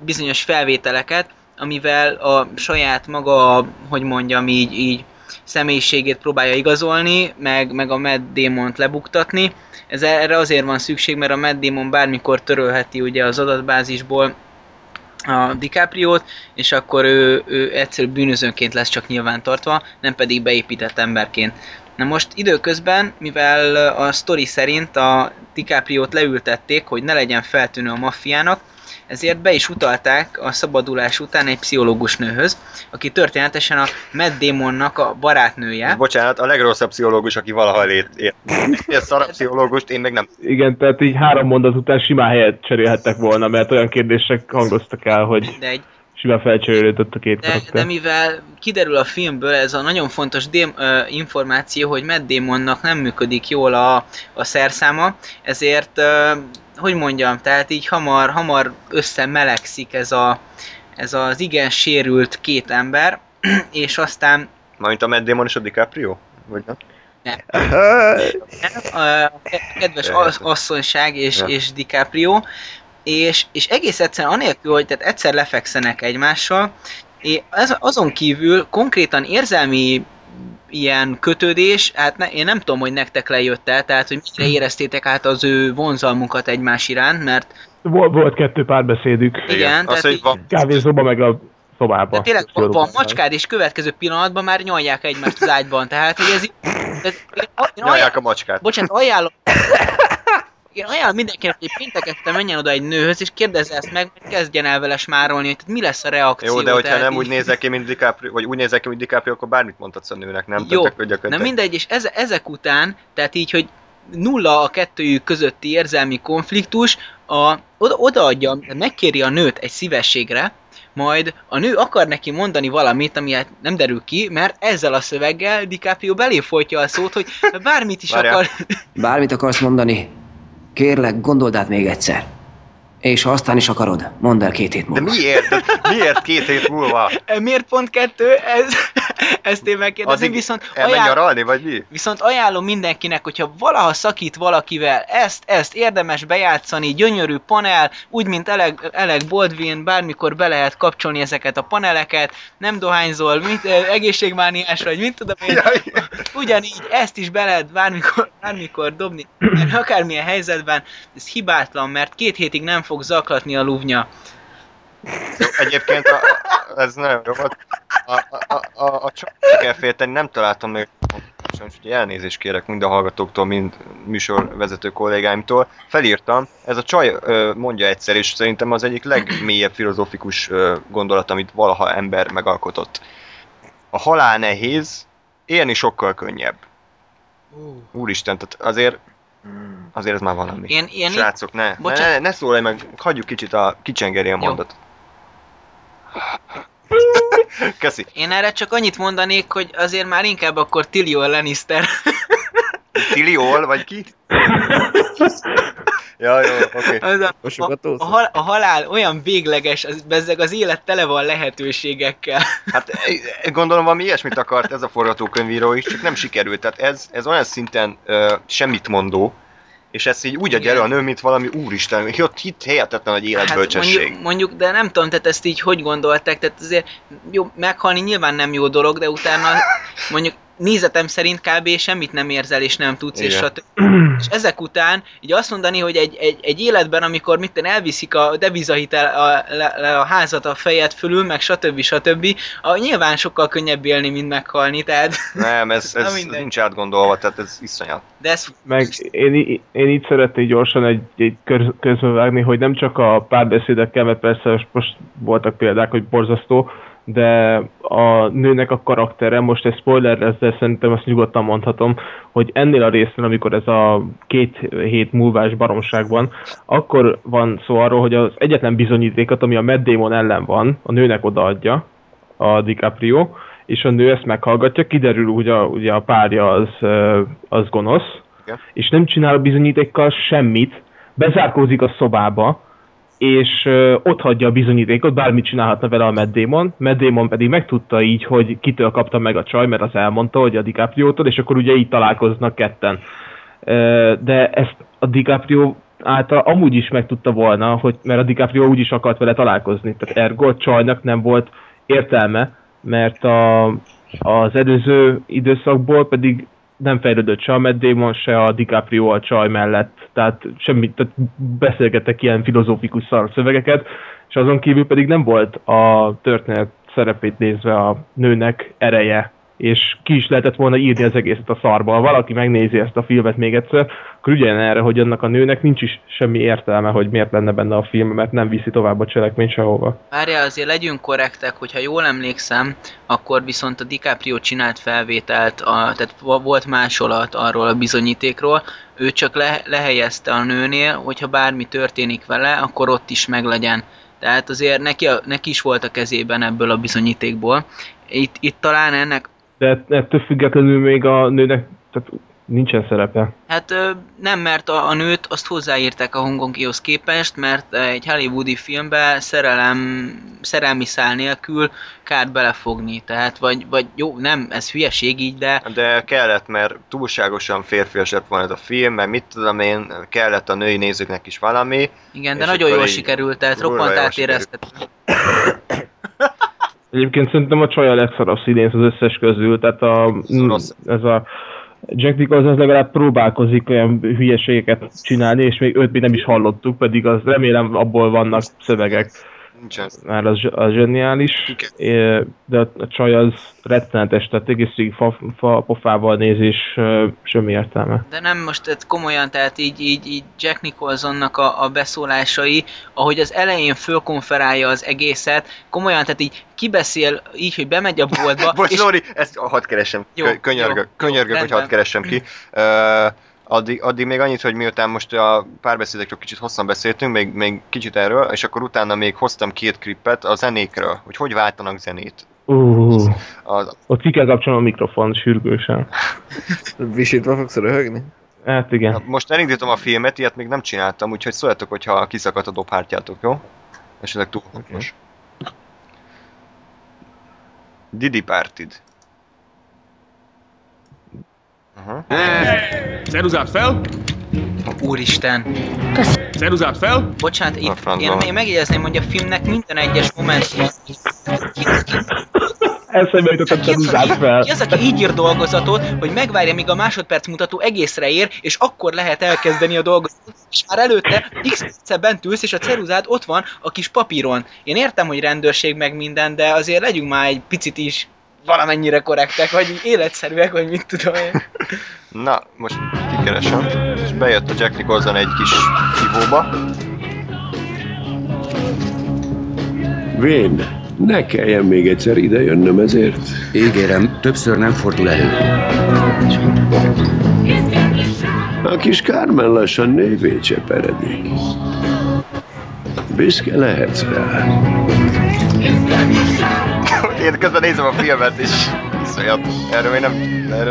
bizonyos felvételeket, amivel a saját maga, hogy mondjam, így személyiségét próbálja igazolni, meg a Matt Damont lebuktatni. Ez erre azért van szükség, mert a Matt Damon bármikor törölheti ugye az adatbázisból a DiCapriót, és akkor ő egyszerű bűnözőként lesz csak nyilvántartva, nem pedig beépített emberként. Na most időközben, mivel a sztori szerint a DiCapriót leültették, hogy ne legyen feltűnő a maffiának, ezért be is utalták a szabadulás után egy pszichológus nőhöz, aki történetesen a Matt Damonnak a barátnője. Bocsánat, a legrosszabb pszichológus, aki valaha élt. Ilyen szarabb pszichológust én meg nem... Igen, tehát így 3 mondat után simán helyet cserélhettek volna, mert olyan kérdések hangoztak el, hogy... De simán felcserélődött a két karakter. De mivel kiderül a filmből ez a nagyon fontos információ, hogy Matt Damonnak nem működik jól a szerszáma, ezért... Hogy mondjam, tehát így hamar összemelegszik ez az igen sérült 2 ember, és aztán... Mint a Matt Damon és a DiCaprio? Vagy nem? Nem. A kedves asszonyság és DiCaprio, és egész egyszerűen anélkül, hogy tehát egyszer lefekszenek egymással, és azon kívül konkrétan érzelmi ilyen kötődés, hát én nem tudom, hogy nektek lejött el, tehát hogy mire éreztétek át az ő vonzalmunkat egymás iránt, mert... Volt 2 párbeszédük. Igen, az, hogy van kávézóba meg a szobába. Tehát tényleg van macskád, és következő pillanatban már nyalják egymást az ágyban, tehát hogy ez így... Nyalják a macskát. Bocsánat, ajánlom... Én ajánlom mindenkinek, hogy péntek este menjen oda egy nőhöz, és kérdezze ezt meg, hogy kezdjen el vele smárolni, hogy mi lesz a reakció. Jó, de hogyha nem úgy nézek ki, mint DiCaprio, vagy úgy nézek ki, mint DiCaprio, akkor bármit mondhatsz a nőnek, nem? Jó, na mindegy, és ezek után, tehát így, hogy nulla a kettőjük közötti érzelmi konfliktus, odaadja, megkéri a nőt egy szívességre, majd a nő akar neki mondani valamit, ami hát nem derül ki, mert ezzel a szöveggel DiCaprio belé folytja a szót, hogy bármit is akar. Bármit akarsz mondani. Kérlek, gondold át még egyszer. És ha aztán is akarod, mondd el 2 hét múlva. De miért 2 hét múlva? Miért pont 2? Ezt én megkérdezem, viszont nyaralni, vagy mi? Viszont ajánlom mindenkinek, hogyha valaha szakít valakivel ezt érdemes bejátszani, gyönyörű panel, úgy, mint Alec Baldwin, bármikor be lehet kapcsolni ezeket a paneleket, nem dohányzol, egészségmániás vagy, mint tudom én. Ugyanígy ezt is be lehet bármikor dobni, mert akármilyen helyzetben, ez hibátlan, mert 2 hétig nem fog zaklatni a lúvnya. Egyébként ez nagyon jó volt. A család kell félteni, nem találtam még, úgyhogy elnézést kérek mind a hallgatóktól, mind műsorvezető kollégáimtól. Felírtam, ez a csaj mondja egyszer, és szerintem az egyik legmélyebb filozófikus gondolat, amit valaha ember megalkotott. A halál nehéz, élni sokkal könnyebb. Úristen, tehát azért Azért ez már valami. Srácok, ne szólj meg, hagyjuk kicsit a kicsengeri a mondatot. Köszi. Én erre csak annyit mondanék, hogy azért már inkább akkor Tyrion Lannister. Tyrion, vagy ki? Ja, jó, oké. Okay. A halál olyan végleges, bezzeg az élet tele van lehetőségekkel. Hát gondolom valami ilyesmit akart ez a forgatókönyvíró is, csak nem sikerült. Tehát ez olyan szinten semmit mondó, és ezt így úgy adja elő a nő, mint valami úristen, hitt helyetetlen egy életbölcsesség. Hát mondjuk, de nem tudom, tehát ezt így hogy gondolták, tehát azért jó, meghalni nyilván nem jó dolog, de utána mondjuk nézetem szerint kb. Semmit nem érzel és nem tudsz, igen. És stb. És ezek után így azt mondani, hogy egy életben, amikor mitten elviszik a devizahitel a házat a fejed fölül, meg stb. Nyilván sokkal könnyebb élni, mint meghalni, tehát... Nem, ez nincs átgondolva, tehát ez iszonyat. De ez... Meg én így szeretnék gyorsan egy közbevágni, hogy nem csak a párbeszédekkel, mert persze most voltak példák, hogy borzasztó, de a nőnek a karaktere, most egy spoiler lesz, de szerintem azt nyugodtan mondhatom, hogy ennél a résznél, amikor ez a 2 hét múlvás baromság van, akkor van szó arról, hogy az egyetlen bizonyítékot, ami a Matt Damon ellen van, a nőnek odaadja a DiCaprio, és a nő ezt meghallgatja, kiderül, hogy ugye a párja az gonosz, yeah. És nem csinál a bizonyítékkal semmit, bezárkózik a szobába, és ott hagyja a bizonyítékot, bármit csinálhatna vele a Matt Damon. Matt Damon pedig megtudta így, hogy kitől kapta meg a csaj, mert az elmondta, hogy a DiCapriótól, és akkor ugye így találkoznak ketten. De ezt a DiCaprio által amúgy is megtudta volna, hogy, mert a DiCaprio úgy is akart vele találkozni. Tehát ergo a csajnak nem volt értelme, mert az előző időszakból pedig nem fejlődött se a Matt Damon, se a DiCaprio a csaj mellett, tehát semmit, tehát beszélgettek ilyen filozófikus szövegeket, és azon kívül pedig nem volt a történet szerepét nézve a nőnek ereje, és ki is lehetett volna írni az egészet a szarba. Ha valaki megnézi ezt a filmet még egyszer, akkor ügyeljen erre, hogy annak a nőnek nincs is semmi értelme, hogy miért lenne benne a film, mert nem viszi tovább a cselekményt sehova. Várjál, azért legyünk korrektek, hogyha jól emlékszem, akkor viszont a DiCaprio csinált felvételt, tehát volt másolat arról a bizonyítékról, ő csak lehelyezte a nőnél, hogyha bármi történik vele, akkor ott is meglegyen. Tehát azért neki is volt a kezében ebből a bizonyítékból. Itt talán ennek. De ettől függetlenül még a nőnek tehát nincsen szerepe. Hát nem, mert a nőt azt hozzáírták a Hongkongihoz képest, mert egy hollywoodi filmben szerelmi szál nélkül kárt belefogni. Tehát vagy jó, nem, ez hülyeség így, de... De kellett, mert túlságosan férfias lett volna ez a film, mert mit tudom én, kellett a női nézőknek is valami. Igen, de nagyon jól sikerült, tehát roppant átéreztető. Egyébként szerintem a csaj a legszarabb színész az összes közül, tehát ez a Jack Nicholson legalább próbálkozik olyan hülyeségeket csinálni, és még őt még nem is hallottuk, pedig az remélem abból vannak szövegek. Már az zseniális, de a csaj az rettenetes, tehát egészig pofával néz, és semmi értelme. De nem most, tehát komolyan, tehát így Jack Nicholsonnak a beszólásai, ahogy az elején fölkonferálja az egészet, komolyan, tehát így kibeszél így, hogy bemegy a boltba... Bocs, és... Lóri, ezt hadd keresem, könyörgök, hogy hadd keresem ki. Addig még annyit, hogy miután most a párbeszédekről kicsit hosszan beszéltünk, még kicsit erről, és akkor utána még hoztam 2 klippet a zenékről, hogy váltanak zenét. Ott ki kell kapcsolnom a mikrofont sürgősen. Visítva fogsz röhögni? Hát igen. Na, most elindítom a filmet, ilyet még nem csináltam, úgyhogy szóljatok, hogyha kiszakadt a dobhártyátok, jó? Esetleg túl most. Didi Pártid. Szeruzát fel! Úristen! Szeruzát fel! Bocsánat, én megjegyezném, hogy a filmnek minden egyes momentum... Eszembe jutott a szeruzát fel! Ki az, aki így ír dolgozatot, hogy megvárja, míg a másodperc mutató egészre ér, és akkor lehet elkezdeni a dolgozatot, és már előtte x-szer bent ülsz, és a ceruzád ott van a kis papíron. Én értem, hogy rendőrség meg minden, de azért legyünk már egy picit is... valamennyire korrektek, vagy életszerűek, vagy mit tudom én. Na, most kikeresem, és bejött a Jack Nicholson egy kis hívóba. Vén, ne kelljen még egyszer ide jönnöm ezért. Ígérem, többször nem fordul elő. A kis Kármen lassan nővé cseperedik. Büszke lehetsz rá. Én közben nézem a filmet, és iszonyat. Erről még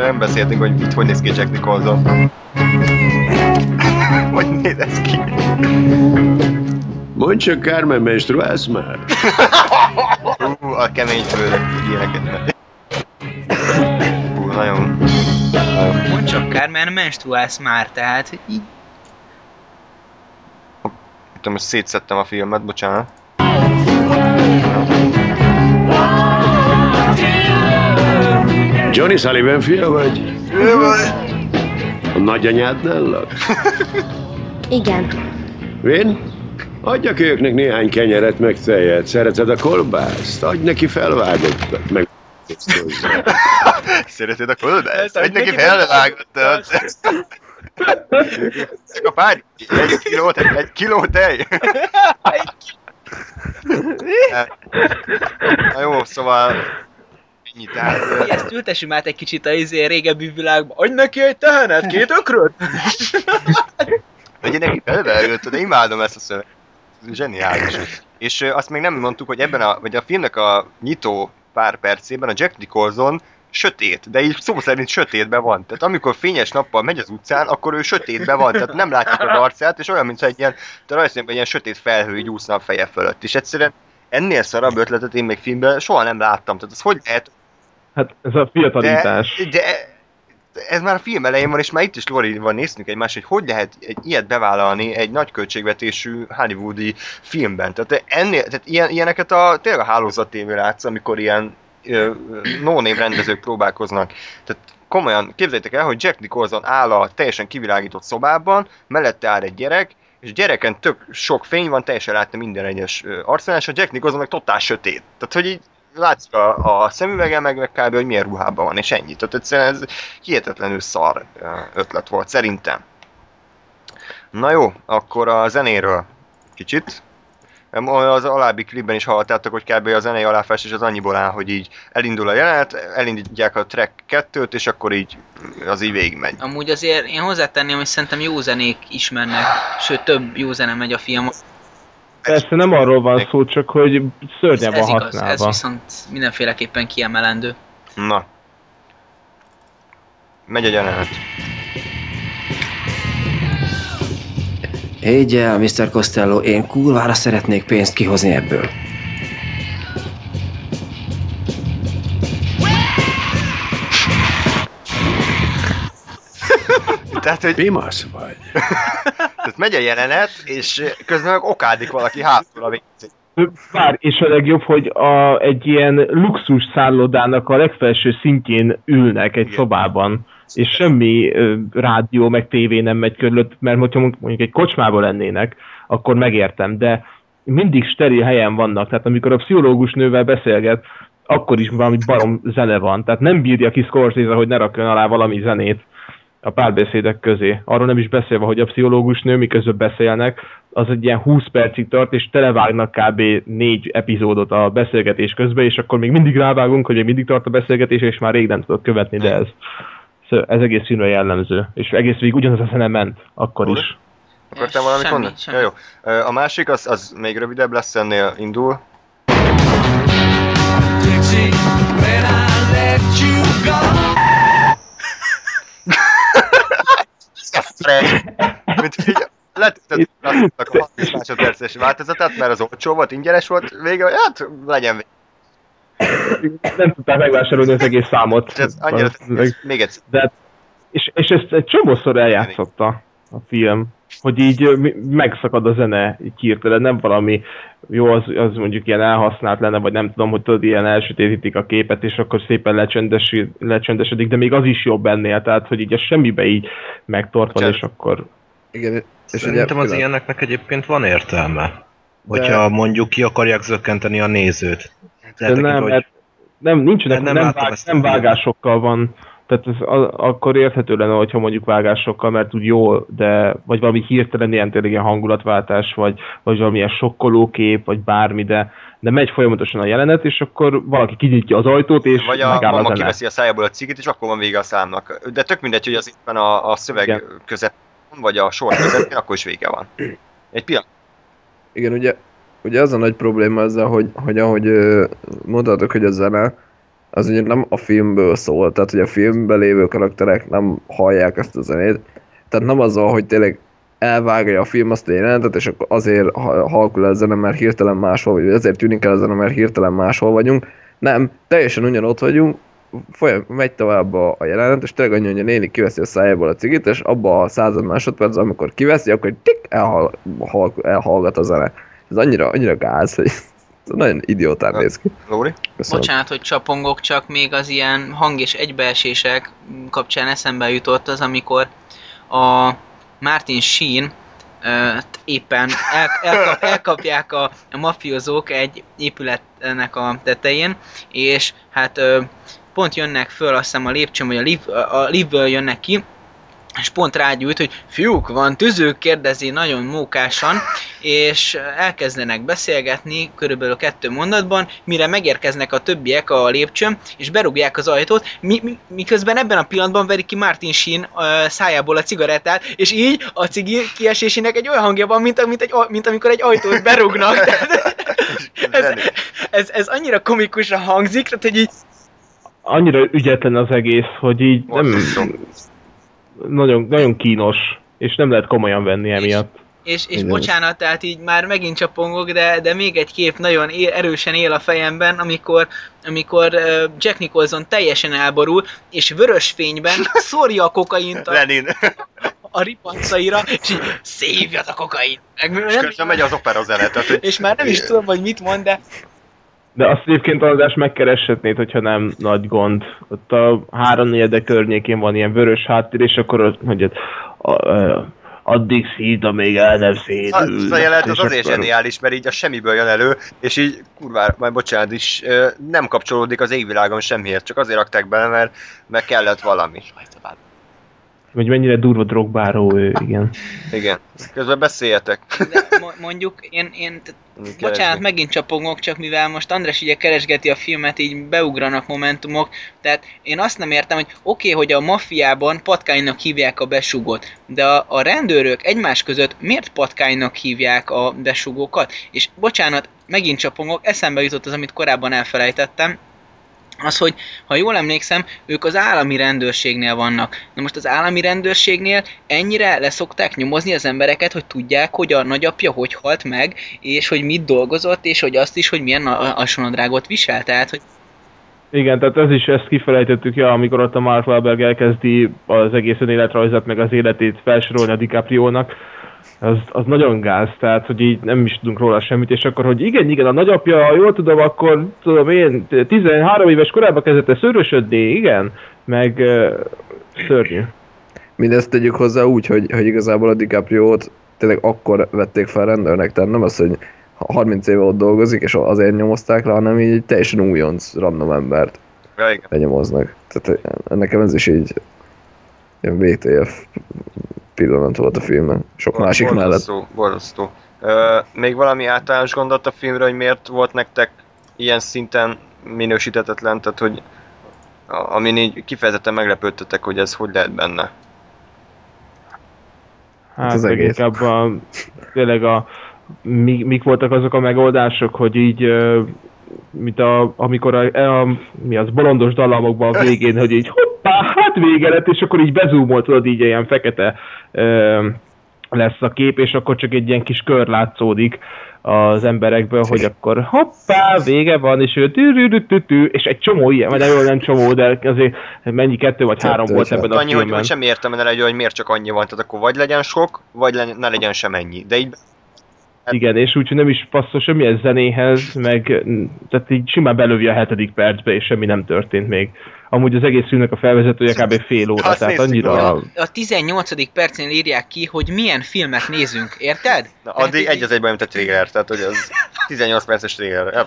nem beszéltünk, hogy így hogy néz ki Jack Nicholson. Hogy néz ez ki? Mondd csak, Kármen, menstruálsz már? A kemény főleg ilyeneket. Nagyon. Mondd csak, Kármen, menstruálsz már, tehát így... Tudom, hogy szétszedtem a filmet, bocsánat. Johnny Sullivan fia vagy? Ő vagy. A nagyanyádnál lak? Igen. Vin? Adjak őknek néhány kenyeret meg tejet. Szereted a kolbászt? Adj neki felvágottat meg... Szereted a kolbászt? Adj neki felvágottat! Csak a pár... 1 kiló tej! 1 kiló tej! Na jó, szóval... Ennyit áll. Ezt ültessünk már egy kicsit a régebbi világban. Adj neki egy tehenet, 2 ökröt! Legyen neki felvágott, de imádom ezt a szöveget. Ez zseniális. És azt még nem mondtuk, hogy ebben a... Vagy a filmnek a nyitó pár percében a Jack Nicholson sötét, de így szó szerint sötétben van. Tehát amikor fényes nappal megy az utcán, akkor ő sötétben van, tehát nem látjuk az arcát, és olyan, mintha egy ilyen, te rajzolom, egy ilyen sötét felhő így úszna a feje fölött. És egyszerűen ennél szarabb ötletet én még filmben soha nem láttam. Tehát az hogy lehet... Hát ez a fiatalítás. De ez már a film elején van, és már itt is Lori-val néznünk egymást, hogy hogy lehet egy ilyet bevállalni egy nagy költségvetésű hollywoodi filmben. Tehát, ilyeneket tényleg a hálózattévén látsz, amikor ilyen no-name rendezők próbálkoznak. Tehát komolyan képzeljétek el, hogy Jack Nicholson áll a teljesen kivilágított szobában, mellette áll egy gyerek, és a gyereken tök sok fény van, teljesen látni minden egyes arcán, és a Jack Nicholson meg totál sötét. Tehát, hogy így látszik a szemüvegen, meg kb. Hogy milyen ruhában van, és ennyi. Tehát egyszerűen ez hihetetlenül szar ötlet volt, szerintem. Na jó, akkor a zenéről kicsit. Az alábbi klipben is hallottátok, hogy kb. A zenei aláfestés az annyiból áll, hogy így elindul a jelenet, elindítják a track 2-t, és akkor így az így végigmegy. Amúgy azért én hozzátenném, hogy szerintem jó zenék is mennek, sőt több jó zene megy a film. Persze nem arról van szó, csak hogy szörnyen van használva. Ez viszont mindenféleképpen kiemelendő. Na. Megy a jelenet. Higgyel, Mr. Costello, én kurvára szeretnék pénzt kihozni ebből. Tehát, hogy... Bimasz vagy. Tehát megy a jelenet, és közben okádik valaki hátul a vécét. Bár, és a legjobb, hogy egy ilyen luxus szállodának a legfelső szintjén ülnek egy szobában. És semmi rádió meg tévé nem megy körülött, mert hogyha mondjuk egy kocsmában lennének, akkor megértem, de mindig steril helyen vannak, tehát amikor a pszichológus nővel beszélget, akkor is valami barom zene van, tehát nem bírja ki Scorsese, hogy ne rakjon alá valami zenét a párbeszédek közé. Arról nem is beszélve, hogy a pszichológus nő, miközben beszélnek, az egy ilyen 20 percig tart, és televágnak kb. 4 epizódot a beszélgetés közben, és akkor még mindig rávágunk, hogy még mindig tart a beszélgetés, és már rég nem tudok követni, de ez... Ez egész filmre jellemző, és egész végig ugyanaz a zene ment, akkor is. Akartál valamit mondani? Ja, jó. A másik, az még rövidebb lesz, ennél indul. Letöltöttük a 6 másodperces változatát, mert az olcsó volt, ingyenes volt, vége, hát legyen vége. Nem tudtál megvásárolni az egész számot. Ez annyira, még egyszer. De, és ezt egy csomószor eljátszotta a film, hogy így megszakad a zene hirtelen, nem valami jó, az mondjuk ilyen elhasznált lenne, vagy nem tudom, hogy tudod, ilyen elsötétítik a képet, és akkor szépen lecsöndesedik, de még az is jobb ennél, tehát hogy így a semmibe így megtorpan, és akkor... Igen, és szerintem az ilyeneknek egyébként van értelme, hogyha mondjuk ki akarják zökkenteni a nézőt. De nem vágásokkal van, tehát ez akkor érthető lenne, hogyha mondjuk vágásokkal, mert úgy jó, de vagy valami hirtelen ilyen tényleg hangulatváltás, vagy valamilyen sokkoló kép, vagy bármi, de de megy folyamatosan a jelenet, és akkor valaki kinyitja az ajtót, és vagy a mama kiveszi a szájából a cigit, és akkor van vége a számnak. De tök mindegy, hogy az itt van a szöveg igen. közepén, vagy a sor közepén, akkor is vége van. Egy pillanat. Igen, ugye az a nagy probléma azzal, hogy ahogy mondhatok, hogy a zene, az ugye nem a filmből szól, tehát hogy a filmben lévő karakterek nem hallják ezt a zenét. Tehát nem azzal, hogy tényleg elvágja a film azt a jelenetet, és akkor azért halkul el a zene, mert hirtelen máshol vagyunk, azért tűnik el a zene, mert hirtelen máshol vagyunk. Nem, teljesen ugyanott vagyunk, megy tovább a jelenet, és tényleg annyi, hogy a néni kiveszi a szájából a cigit, és abban a 100 másodpercben, amikor kiveszi, akkor tik elhallgat a zene. Ez annyira gáz, hogy nagyon idiótán néz ki. Lóri? Köszönöm. Bocsánat, hogy csapongok, csak még az ilyen hang és egybeesések kapcsán eszembe jutott az, amikor a Martin Sheen éppen elkapják a mafiózók egy épületnek a tetején, és hát pont jönnek föl, azt hiszem a lépcsőn, vagy a liftből jönnek ki, és pont rágyújt, hogy fiúk, van tüzők, kérdezi nagyon mókásan, és elkezdenek beszélgetni körülbelül 2 mondatban, mire megérkeznek a többiek a lépcsőn, és berúgják az ajtót, miközben ebben a pillanatban verik ki Martin Sheen szájából a cigarettát, és így a cigi kiesésének egy olyan hangja van, mint amikor egy ajtót berúgnak. ez annyira komikusan hangzik, tehát hogy így... Annyira ügyetlen az egész, hogy így nem... Nagyon, nagyon kínos, és nem lehet komolyan venni emiatt. És bocsánat, tehát így már megint csapongok, de még egy kép nagyon erősen él a fejemben, amikor Jack Nicholson teljesen elborul, és vörös fényben szórja a kokaint a ripancaira, és így szívja a kokain. És közben megy az opera zenet. És már nem is tudom, hogy mit mond, de... De azt egyébként az adást megkereshetnéd, hogyha nem nagy gond. Ott a 3/4 környékén van ilyen vörös háttér, és akkor mondjad, addig szíd, amíg el nem szédül. Ez a jelenet az azért zseniális, mert így a semmiből jön elő, és így kurvára, majd bocsánat is, nem kapcsolódik az égvilágon semmiért, csak azért rakták bele, mert kellett valami. Vagy mennyire durva drogbáró ő, igen. Igen. Közben beszéljetek. De mondjuk, én bocsánat, megint csapogok, csak mivel most András ugye keresgeti a filmet, így beugranak momentumok, tehát én azt nem értem, hogy oké, hogy a maffiában patkánynak hívják a besugót, de a rendőrök egymás között miért patkánynak hívják a besugókat? És bocsánat, megint csapogok, eszembe jutott az, amit korábban elfelejtettem, az, hogy ha jól emlékszem, ők az állami rendőrségnél vannak. Na most az állami rendőrségnél ennyire leszokták nyomozni az embereket, hogy tudják, hogy a nagyapja hogy halt meg, és hogy mit dolgozott, és hogy azt is, hogy milyen alsónadrágot visel. Tehát, hogy... Igen, tehát ez is, ezt kifelejtettük, amikor ott a Mark Wahlberg elkezdi az egész önéletrajzát, meg az életét felsorolni a DiCapriónak. Az nagyon gáz, tehát hogy így nem is tudunk róla semmit, és akkor, hogy igen, a nagyapja, ha jól tudom, akkor tudom én, 13 éves korában kezdett el szőrösödni, igen, meg szörnyű. Mindezt tegyük hozzá úgy, hogy igazából a DiCapriót tényleg akkor vették fel rendőrnek, tehát nem az, hogy 30 éve ott dolgozik, és azért nyomozták le, hanem így teljesen újonc random embert lenyomoznak. Tehát nekem ez is így ilyen WTF pillanat volt a filmen, sok másik mellett. Borzasztó. Még valami általános gondolt a filmre, hogy miért volt nektek ilyen szinten minősíthetetlen, tehát hogy amin így kifejezetten meglepődtetek, hogy ez hogy lehet benne? Hát az egész. Inkább tényleg mik voltak azok a megoldások, hogy így mint amikor a bolondos dallamokban a végén, hogy így hoppá, hát vége lett, és akkor így bezúmolt, tudod, így ilyen fekete lesz a kép, és akkor csak egy ilyen kis kör látszódik az emberekből, hogy akkor hoppá, vége van, és ő tű, és egy csomó ilyen, vagy nem csomó, de azért mennyi 2 vagy 3 volt ebben a filmben. Annyi, hogy sem értem el, hogy miért csak annyi van, tehát akkor vagy legyen sok, vagy ne legyen sem ennyi, de így... Igen, és úgyhogy nem is passzol semmilyen zenéhez, meg tehát így simán belövi a 7. percbe, és semmi nem történt még. Amúgy az egész filmnek a felvezetője kb. fél óra, azt tehát annyira... A 18. percén írják ki, hogy milyen filmet nézünk, érted? Na, addig így... egy az egyben, mint a trailer, tehát hogy az 18 perces trailer.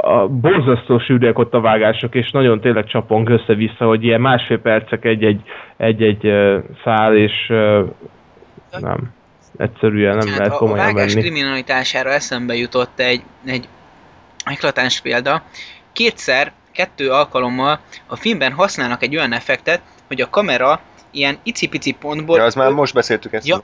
A borzasztó sűrűek ott a vágások, és nagyon tényleg csapong össze-vissza, hogy ilyen másfél percek egy-egy szál, és nem... egyszerűen nem hát lehet komolyan venni. A vágás kriminalitására eszembe jutott egy eklatáns példa. Kettő alkalommal a filmben használnak egy olyan effektet, hogy a kamera ilyen icipici pontból... Ja, az már most beszéltük ezt. Ja,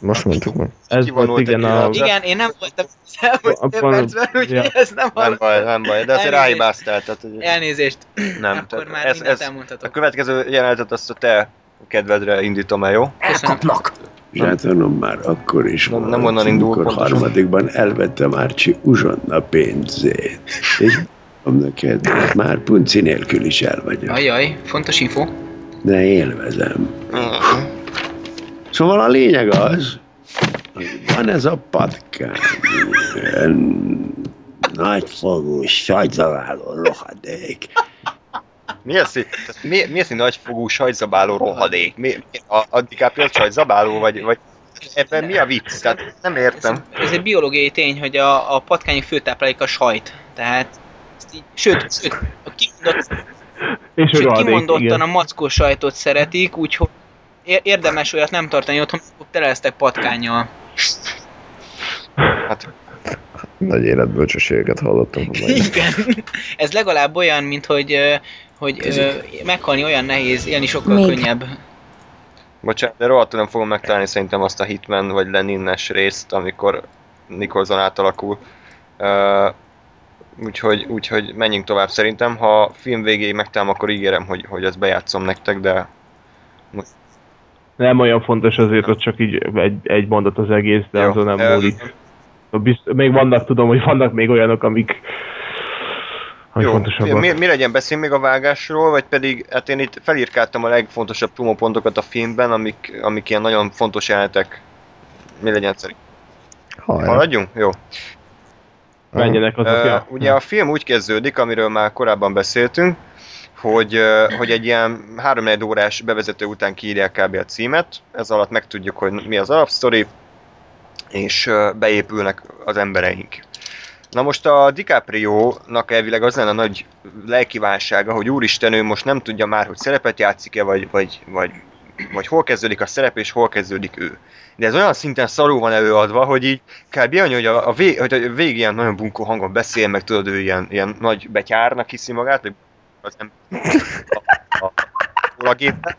most mondtuk meg. Ez volt, igen, igen, én nem voltam az elmúlt percben, úgyhogy ja. Ez nem hallottam. Nem baj, de azért ráhibáztál. Elnézést. Nem, akkor már mindent elmondhatok. A következő jelenetet azt a te kedvedre indítom el, jó? Elkapnak! Sátornom már akkor is van, amikor harmadikban elvette Márcsi Uzsonna pénzét. És neked, már punci nélkül is el vagyok. Ajaj, fontos info. De élvezem. Szóval a lényeg az, hogy van ez a patkány, nagyfogú, sajtzabáló rohadék. Mi az, nagyfogú, sajtzabáló rohadék? A DiCaprio sajtzabáló, vagy ebben mi a vicc? Tehát nem értem. Ez egy biológiai tény, hogy a patkányok főtáplálék a sajt. Tehát, sőt kimondottan a mackó sajtot szeretik, úgyhogy érdemes olyat nem tartani otthon, hogy tereleztek patkánnyal. Hát. Nagy életbölcsességeket hallottam. Igen. Ez legalább olyan, mint hogy meghalni olyan nehéz, élni sokkal könnyebb. Bocsánat, de rohadtul nem fogom megtalálni szerintem azt a Hitman vagy Lenin-es részt, amikor Nicholson átalakul. Úgyhogy menjünk tovább szerintem. Ha a film végéig megtám, akkor ígérem, hogy ezt bejátszom nektek, de... Nem olyan fontos azért, hogy csak így egy mondat az egész, de jó, azon nem múlik. Még vannak, tudom, hogy vannak még olyanok, amik... Jó, fontosabbak. Mi legyen, beszélni még a vágásról, vagy pedig, hát én itt felírkáltam a legfontosabb promópontokat a filmben, amik ilyen nagyon fontos jelenetek. Mi legyen szerint? Haladjunk? Jó. Menjenek azok, ja. Ugye a film úgy kezdődik, amiről már korábban beszéltünk, hogy egy ilyen 3-4 órás bevezető után kiírják kb. A címet, ez alatt megtudjuk, hogy mi az alapsztori, és beépülnek az embereink. Na most a DiCaprio-nak elvileg az lenne a nagy lelkiválsága, hogy úristen, ő most nem tudja már, hogy szerepet játszik-e, vagy hol kezdődik a szerep, és hol kezdődik ő. De ez olyan szinten szarul van előadva, hogy így kb. Annyi, hogy a végén ilyen nagyon bunkó hangon beszél, meg tudod, ő ilyen nagy betyárnak hiszi magát, hogy az ember a gépen.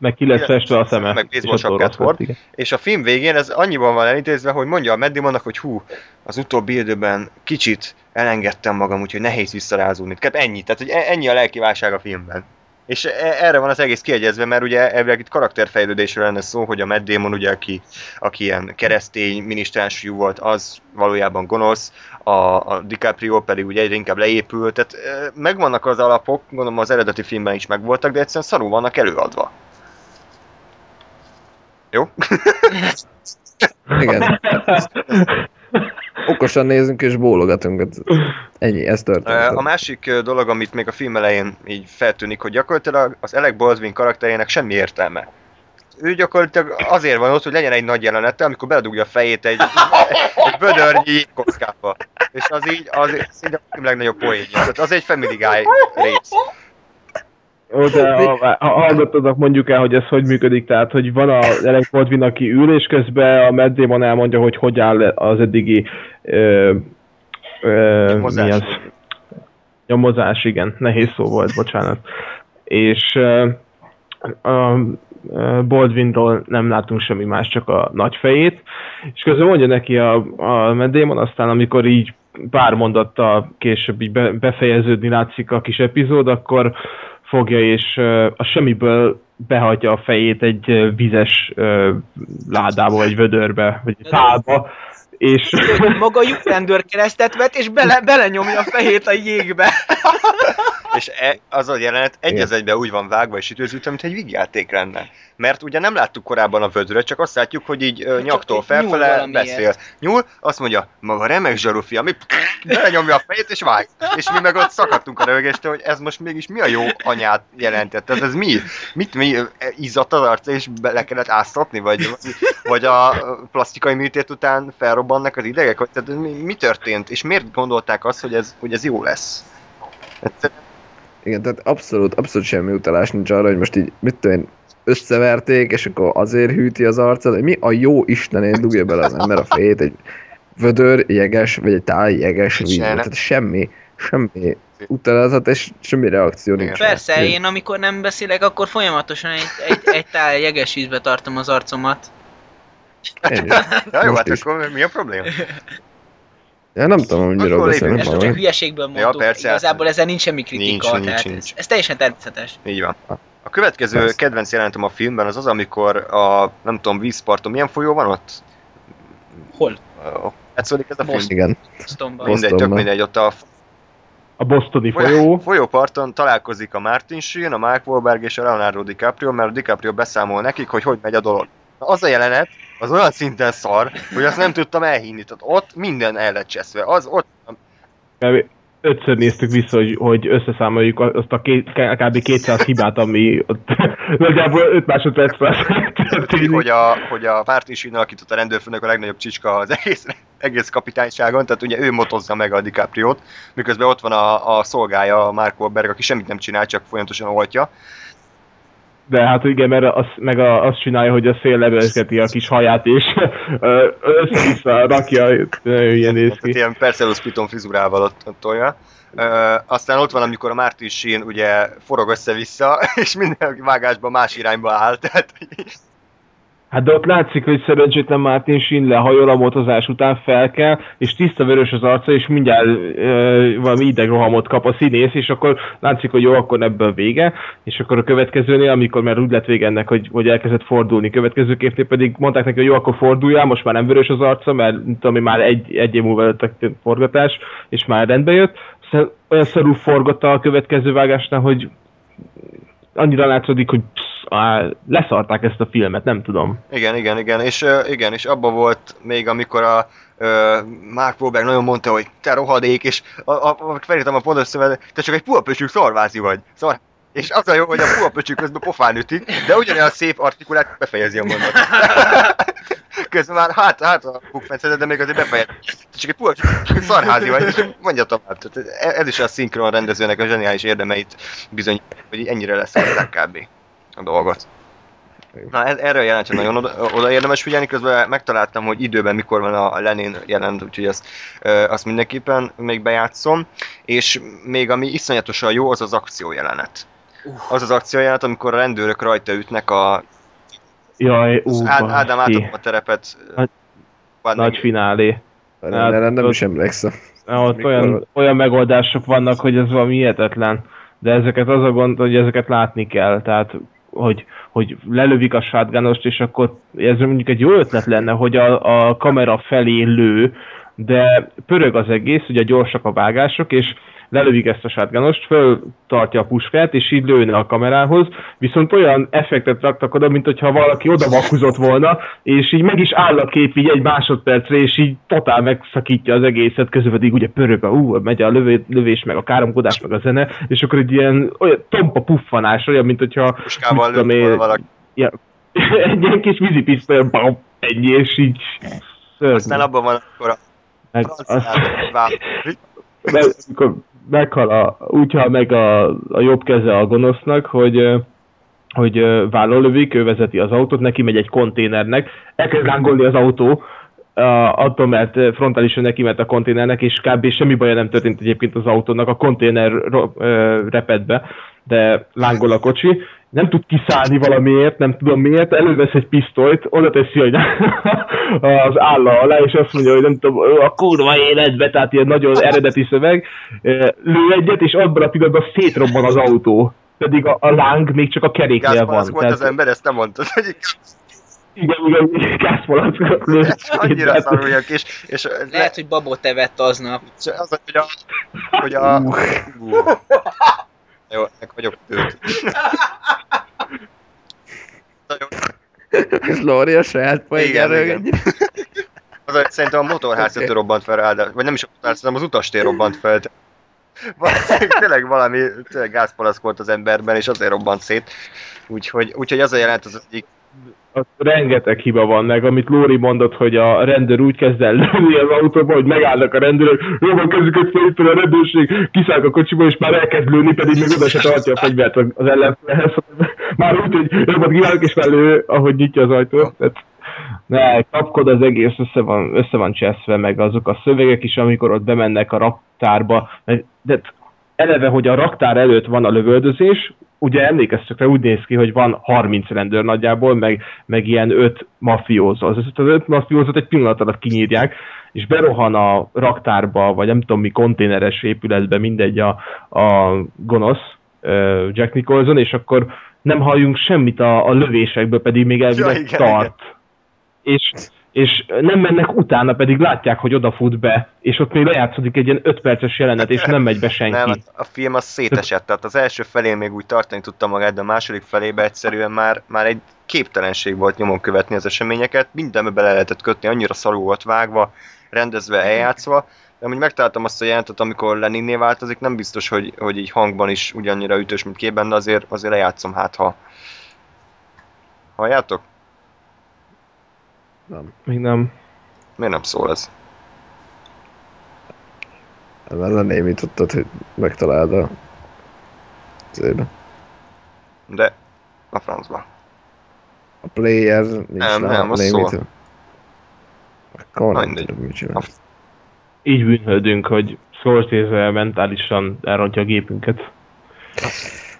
Meg ki lesz festve a szeme. Meg baseball hord. És a film végén ez annyiban van elintézve, hogy mondja a Matt Damonnak, hogy hú, az utóbbi időben kicsit elengedtem magam, úgyhogy nehéz visszarázulni. Tehát ennyi a lelkiválság a filmben. És erre van az egész kiegyezve, mert ugye elvileg itt karakterfejlődésről lenne szó, hogy a Matt Damon, ugye, aki ilyen keresztény, minisztránsfiú volt, az valójában gonosz, a DiCaprio pedig ugye egyre inkább leépült, tehát megvannak az alapok, gondolom az eredeti filmben is megvoltak, de egyszerűen szarul vannak előadva. Jó? Igen. Okosan nézünk és bólogatunk. Ennyi, ez történt. A másik dolog, amit még a film elején így feltűnik, hogy gyakorlatilag az Alec Baldwin karakterének semmi értelme. Ő gyakorlatilag azért van ott, hogy legyen egy nagy jelenete, amikor beledugja a fejét egy vödörnyi kockába. És az így a film legnagyobb poénja. Az egy Family Guy rész. De ha hallgatodnak, mondjuk el, hogy ez hogy működik, tehát, hogy van az Alec Baldwin, aki ül, és közben a Matt Damon elmondja, hogy áll az eddigi nyomozás, igen, nehéz szó volt, bocsánat. És a Baldwinról nem látunk semmi más, csak a nagy fejét, és közben mondja neki a Matt Damon, aztán amikor így pár mondattal később így befejeződni látszik a kis epizód, akkor fogja, és a semmiből behajtja a fejét egy vizes ládába, vagy vödörbe, vagy tálba, és... Maga lyukrendőr keresztet vet, és belenyomja a fejét a jégbe. És az a jelenet egyben úgy van vágva és időzültem, mint egy vígjáték lenne. Mert ugye nem láttuk korábban a vödröt, csak azt látjuk, hogy így nyaktól felfele beszél. Nyúl, azt mondja, maga remek zsaru fiam, belenyomja a fejét és vág. És mi meg ott szakadtunk a röhögéstől, hogy ez most mégis mi a jó anyát jelentett. Ez mi? Mit izzadt az arca és bele kellett áztatni? Vagy a plastikai műtét után felrobbannak az idegek? Tehát mi történt? És miért gondolták azt, hogy ez jó lesz? Igen, tehát abszolút semmi utalás nincs arra, hogy most így, mit tudom én, összeverték, és akkor azért hűti az arcát, hogy mi a jó Istenén dugja bele az ember a fejét egy vödör jeges, vagy egy táj jeges vízbe. Tehát semmi utalázat és semmi reakció nincs. Persze, én amikor nem beszélek, akkor folyamatosan egy táj jeges vízbe tartom az arcomat. Ja, jó, hát akkor mi a probléma? Ja, nem tudom, hogy miről beszélünk. Ezt csak hülyeségből mondtuk, ja, igazából ezzel nincs semmi kritika. Nincs. Ez teljesen természetes. Így van. A következő persze. Kedvenc jelentem a filmben az az, amikor a, nem tudom, vízparton, milyen folyó van ott? Hol? Hát szólik ez a film? Igen. Bostonban. Mindegy, ott a bostoni folyó. Folyóparton találkozik a Martin Sheen, a Mark Wahlberg és a Leonardo DiCaprio, mert a DiCaprio beszámol nekik, hogy megy a dolog. Na, az a jelenet, az olyan szinten szar, hogy azt nem tudtam elhinni. Tehát ott minden el lett cseszve. Ötször néztük vissza, hogy összeszámoljuk azt a kb. 200 hibát, ami ott nagyjából 5 másodpercben történik. Hogy a Martin Sheen alakított a rendőrfőnök a legnagyobb csicska az egész kapitányságon, tehát ugye ő motozza meg a DiCapriót, miközben ott van a szolgája, Mark Wahlberg, aki semmit nem csinál, csak folyamatosan oltja. De hát igen, mert azt csinálja, hogy a szél levelezgeti a kis haját, és össze-vissza rakja, ilyen néz ki. Ilyen Perseus Piton frizurával ott tolja. Aztán ott van, amikor a Martin Sheen ugye forog össze-vissza, és minden vágásban más irányba áll, tehát... Hát de ott látszik, hogy szerencsétlen Martin Sheen lehajol a motozás után, fel kell, és tiszta vörös az arca, és mindjárt valami idegrohamot kap a színész, és akkor látszik, hogy jó, akkor ebből vége, és akkor a következőnél, amikor már úgy lett vége ennek, hogy elkezdett fordulni, következő képnél pedig mondták neki, hogy jó, akkor forduljál, most már nem vörös az arca, mert tudom, már egy év múlva előtt a forgatás, és már rendbe jött, szóval olyan szarul forgatta a következő vágásnál, hogy annyira látszódik, hogy leszarták ezt a filmet, nem tudom. Igen, és abba volt még, amikor a Mark Wahlberg nagyon mondta, hogy te rohadék, és felírtam a pontos szöveget, te csak egy puhapöcsük szarvázi vagy. És az a jó, hogy a puhapöcsük közben pofán ütik, de ugyanolyan szép artikulát befejezi a mondatot. Közben már hátra bukfencezed, de még azért befejezi. Te csak egy puhapöcsük szarházi vagy, és mondja tovább. Ez is a szinkron rendezőnek a zseniális érdemeit bizonyítja, hogy ennyire leszarták kb. A dolgot. Na, erre a jelenetre nagyon oda érdemes figyelni, közben megtaláltam, hogy időben mikor van a Lenin jelent, úgyhogy azt mindenképpen még bejátszom. És még ami iszonyatosan jó, az az akciójelenet. Az az akciójelenet, amikor a rendőrök rajta ütnek a... Jaj, Ádám átadom a terepet. Nagy finálé. Nem is emlékszem. Ott olyan megoldások vannak, hogy ez valami hihetetlen. De ezeket az a gond, hogy ezeket látni kell, tehát hogy lelövik a shotgunost, és akkor ez mondjuk egy jó ötlet lenne, hogy a kamera felé lő, de pörög az egész, ugye gyorsak a vágások, és lelövik ezt a shotgunost, föltartja a puskát, és így lőne a kamerához, viszont olyan effektet raktak oda, mint hogyha valaki oda vakuzott volna, és így meg is áll a kép így egy másodpercre, és így totál megszakítja az egészet, közben pedig ugye pörög megy a lövés, meg a káromkodás, meg a zene, és akkor egy ilyen olyan tompa puffanás, olyan, mint hogyha... Puskával lőtt valaki. Ja, egy ilyen kis vízipisztoly, ennyi, és így... Szörnyű. Aztán abban van, akkor meghal a jobb keze a gonosznak, hogy vállal lövik, ő vezeti az autót, neki megy egy konténernek, elkezd lángolni az autó, attól, mert frontálisan neki ment a konténernek, és kb. Semmi baja nem történt egyébként az autónak, a konténer reped be, de lángol a kocsi, nem tud kiszállni valamiért, nem tudom miért, elővesz egy pisztolyt, oda teszi, hogy az álla alá, és azt mondja, hogy nem tudom, a kurva életbe, tehát ilyen nagyon eredeti szöveg, lő egyet, és abban a pillanatban szétrobban az autó, pedig a láng még csak a keréknél van. Gászpalack volt az ember, ezt nem mondtad, hogy... Igen, gászpalack lőtt. Annyira szaruljak, és... Lehet, hogy babot evett aznap. Az, hogy a... Jó, meg vagyok tőt. És Lóri a saját poénjára ennyire. Szerintem a motorházat robbant fel, vagy nem is a motorházat, hanem az utastér robbant fel. Tényleg valami gázpalack volt az emberben, és azért robbant szét. Úgyhogy az a jelenet az egyik Rengeteg hiba van meg, amit Lóri mondott, hogy a rendőr úgy kezd el lenni az autóba, hogy megállnak a rendőrök, jobban közüket felütt a rendőrség, kiszáll a kocsiba, és már elkezd lőni, pedig még oda se tartja a fegyvert az ellenfélhez. Már úgy, hogy jobban kívánok, és már lő, ahogy nyitja az ajtót. Ne, kapkod az egész, össze van cseszve, meg azok a szövegek is, amikor ott bemennek a raktárba. De eleve, hogy a raktár előtt van a lövöldözés, ugye emlékeztek rá, úgy néz ki, hogy van 30 rendőr nagyjából, meg ilyen 5 mafiózó. Az 5 mafiózót egy pillanat alatt kinyírják, és berohan a raktárba, vagy nem tudom mi, konténeres épületbe, mindegy a gonosz Jack Nicholson, és akkor nem halljunk semmit a lövésekből, pedig még elvileg tart. És nem mennek utána, pedig látják, hogy odafut be, és ott még lejátszódik egy ilyen 5 perces jelenet, és nem megy be senki. Nem, a film az szétesett, tehát az első felén még úgy tartani tudta magát, de a második felébe egyszerűen már egy képtelenség volt nyomon követni az eseményeket, mindenbe bele lehetett kötni, annyira szarul volt vágva, rendezve, eljátszva, de amúgy megtaláltam azt a jelentet, amikor Leninné változik, nem biztos, hogy így hangban is ugyannyira ütős, mint képben, de azért lejátszom, hát ha... Halljátok? Nem. Még nem. Miért nem szól ez? Mert lenémítottad, hogy megtaláld a célba. De a francba. A player nincs rá. Nem, az szól. Akkor nem tudom, mit csinál. Így bűnhődünk, hogy Scorsese mentálisan elrontja a gépünket.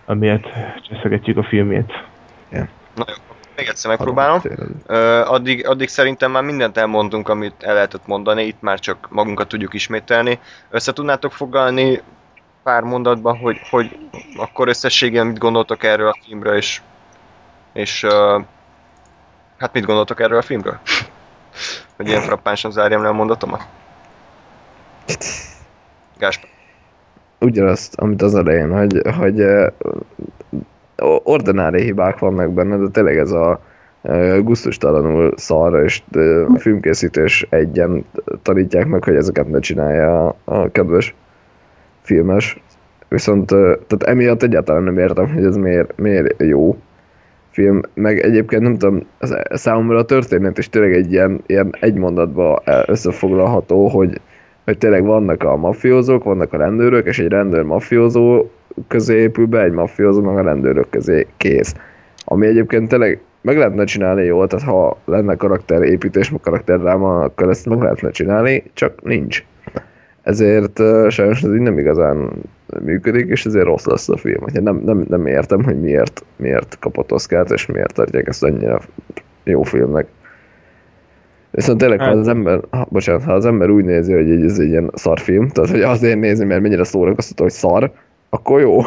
Amiért cseszegetjük a filmjét. Yeah. Na jó. Még egyszer megpróbálom. Addig szerintem már mindent elmondtunk, amit el lehetett mondani, itt már csak magunkat tudjuk ismételni. Össze tudnátok foglalni pár mondatban, hogy akkor összességében mit gondoltok erről a filmről, és hát mit gondoltok erről a filmről? Hogy ilyen frappánsan zárjam le a mondatomat? Gáspár. Ugyanazt, amit az elején, hogy ordinári hibák vannak benne, de tényleg ez a gusztustalanul szar, és a filmkészítés egyen tanítják meg, hogy ezeket ne csinálja a kedves filmes. Viszont tehát emiatt egyáltalán nem értem, hogy ez miért jó film. Meg egyébként nem tudom, számomra a történet is tényleg egy ilyen egy mondatba összefoglalható, hogy tényleg vannak a mafiózók, vannak a rendőrök, és egy rendőr mafiózó közé épül be, egy mafiózó meg a rendőrök közé, kész. Ami egyébként tényleg meg lehetne csinálni jól, tehát ha lenne karakterépítés, meg karakterdráma, akkor ezt meg lehetne csinálni, csak nincs. Ezért sajnos ez így nem igazán működik, és ezért rossz lesz a film. Nem értem, hogy miért kapott Oscart, és miért tartják ezt annyira jó filmnek. Viszont tényleg, ha az ember úgy nézi, hogy ez egy ilyen szarfilm, tehát hogy azért nézi, mert mennyire szórakoztató, hogy szar, akkor jó.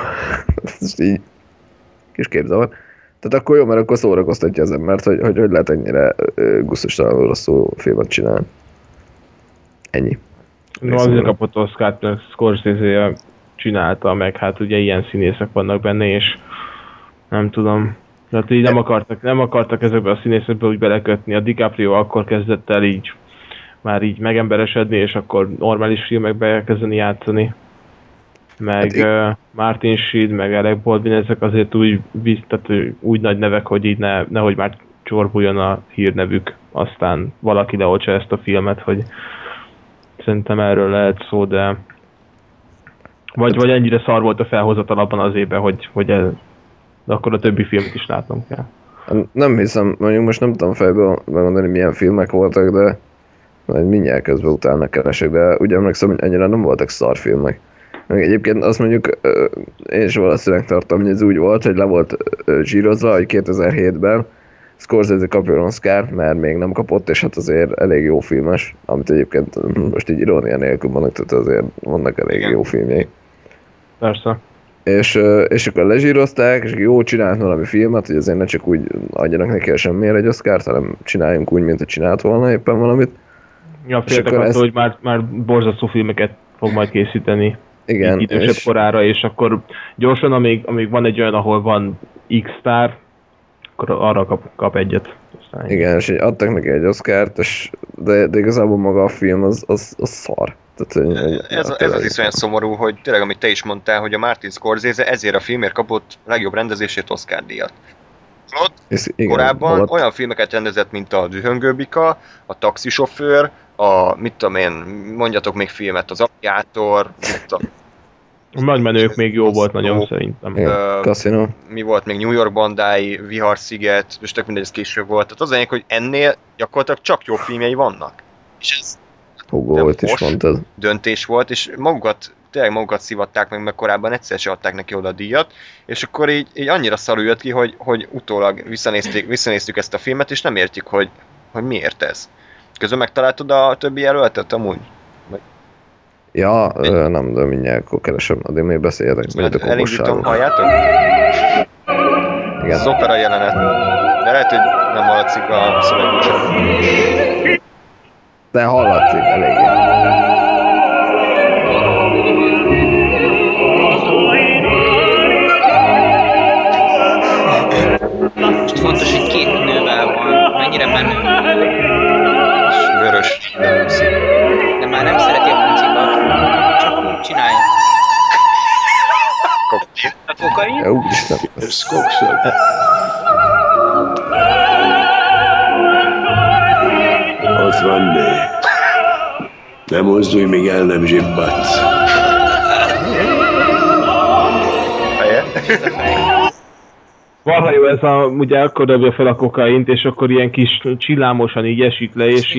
Ez így kis képzavar. Tehát akkor jó, mert akkor szórakoztatja az embert, hogy lehet ennyire gusztustalanul rosszul filmet csinálni. Ennyi. No, azért kapott Oscart, mert Scorsese csinálta meg, hát ugye ilyen színészek vannak benne, és nem tudom. Tehát így nem akartak ezekbe a színészekbe úgy belekötni. A DiCaprio akkor kezdett el így, már így megemberesedni, és akkor normális filmekbe kezdeni játszani. Meg Martin Sheen, meg Alec Baldwin, ezek azért úgy nagy nevek, hogy így nehogy már csorbuljon a hírnevük. Aztán valaki leoltsa ezt a filmet, hogy szerintem erről lehet szó, de... Vagy ennyire szar volt a felhozatal abban az évben, hogy ez... De akkor a többi filmet is látnom kell. Nem hiszem, mondjuk most nem tudom fejből megmondani, milyen filmek voltak, de mindjárt közben utána keresek, de ugye emlékszem, hogy ennyire nem voltak szarfilmek. Meg egyébként azt mondjuk, én is valószínűleg tartom, hogy ez úgy volt, hogy le volt zsírozva, hogy 2007-ben Scorsese kapjon Oscart, mert még nem kapott, és hát azért elég jó filmes, amit egyébként most így irónia nélkül mondok, tehát azért vannak elég jó filmjei. Persze. És akkor lezsírozták, és jó, csinált valami filmet, hogy azért ne csak úgy adjanak neki semmiért egy Oscart, hanem csináljunk úgy, mint hogy csinált volna éppen valamit. Ja, féltek attól, hogy már borzasztó filmeket fog majd készíteni. Igen, idősebb korára, és akkor gyorsan, amíg van egy olyan, ahol van X-sztár, akkor arra kap egyet. Aztán igen, és adtak neki egy Oscart, de igazából maga a film az szar. Tehát, ez az is olyan szomorú, hogy tényleg, amit te is mondtál, hogy a Martin Scorsese ezért a filmért kapott legjobb rendezésért Oscar díjat. Ott korábban alatt olyan filmeket rendezett, mint a Dühöngő Bika, a Taxi Sofőr, a mit tudom én, mondjatok még filmet, az Aviator, a Nagymenők még jó volt nagyon szerintem. Kaszino. Mi volt még, New York bandái, Vihar-sziget, és tök mindegy, ez később volt. Tehát az enyém, hogy ennél gyakorlatilag csak jó filmjei vannak. És ez volt is döntés volt, és magukat szivatták meg, mert korábban egyszer se adták neki oda a díjat, és akkor így annyira szarul jött ki, hogy utólag visszanéztük ezt a filmet, és nem értjük, hogy miért ez. Közben megtaláltad a többi jelöltet amúgy? Ja, nem, de mindjárt akkor keresem, addig még beszéljetek, mint a kokossáról. Elindítom, halljátok? Igen. Az opera jelenet. De lehet, hogy nem hallatszik a szövegúcsát. De hallatszik, elég. Most fontos, hogy két nővel van, mennyire menő. És vörös, nem szép. De már nem szereti a puncikat, csak úgy csinálja. Kokain. Kokain? Úristen. Ez kokszöld. Az van, né. Nem mozdulj, még el nem zsibbadsz. Feje? Ez a feje. Valahogy jó, ez ugye akkor dobja fel a kokaint, és akkor ilyen kis csillámosan így esik le, és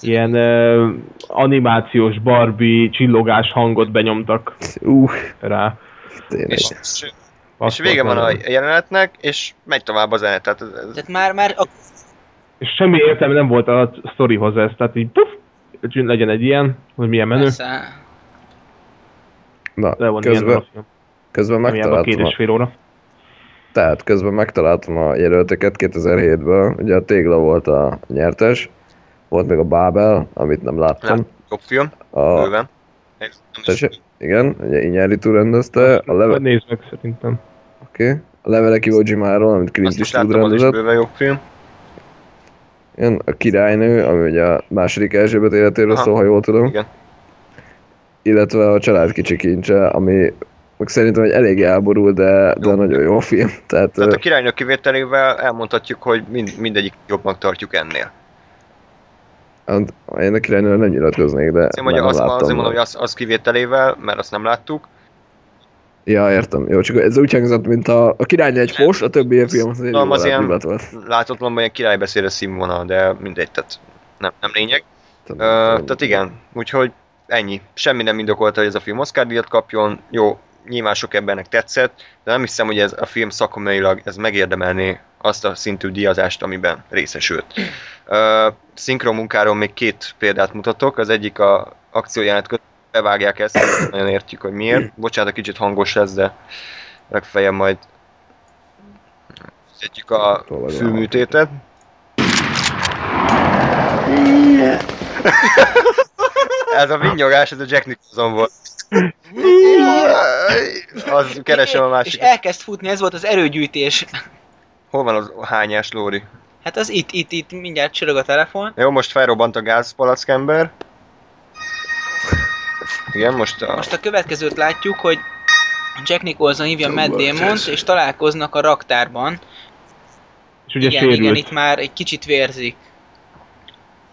ilyen animációs Barbie csillogás hangot benyomtak rá. És vége van a jelenetnek, és megy tovább a zene. Tehát már a... És semmi értelme nem volt a sztorihoz ez, tehát így puf, legyen egy ilyen, hogy milyen menő. Na, közben megtaláltam. 2,5 óra. Tehát közben megtaláltam a jelölteket 2007-ből, ugye a Tégla volt a nyertes, volt még a Babel, amit nem láttam. Jobb film, bőven. Igen, ugye Iñárritu rendezte. Nézd meg szerintem. Oké. A Levelek Iwo Jimáról, amit Clint Eastwood rendezett. Az is bőven jobb film. Igen, a Királynő, ami ugye a második Erzsébet életéről szól, ha jól tudom. Igen. Illetve a Család kincse, ami... Meg szerintem egy elég elborul, de nagyon jó film. Tehát a királynő kivételével elmondhatjuk, hogy mindegyik jobbnak tartjuk ennél. Én a királynőről nem nyilatkoznék, de nem láttam. Azért mondom, hogy az kivételével, mert azt nem láttuk. Ja, értem. Jó, csak ez úgy hangzott, mint a királynő egy fos, a többi film az egy jó lát volt. Láthatatlanban ilyen királybeszélő színvonal, de mindegy, tehát nem lényeg. Tehát igen, úgyhogy ennyi. Semmi nem indokolta, hogy ez a film Oscar-díjat kapjon. Jó. Nyilván sok embernek tetszett, de nem hiszem, hogy ez a film szakmailag ez megérdemelné azt a szintű díjazást, amiben részesült. Szinkronmunkáról még 2 példát mutatok, az egyik a akciójelenet között bevágják ezt, nagyon értjük, hogy miért. Bocsánat, kicsit hangos lesz, de legfeljebb majd szedjük a fülműtétet. Ez a vinnyogás, ez a Jack Nicholson volt. Az keresem a másik. És elkezd futni, ez volt az erőgyűjtés. Hol van az hányás, Lóri? Hát az itt, mindjárt csörög a telefon. Jó, most felrobbant a gázpalack ember. Igen, most a... Most a következőt látjuk, hogy Jack Nicholson hívja Matt Damont, és találkoznak a raktárban. És ugye igen, sérült. Igen, itt már egy kicsit vérzik.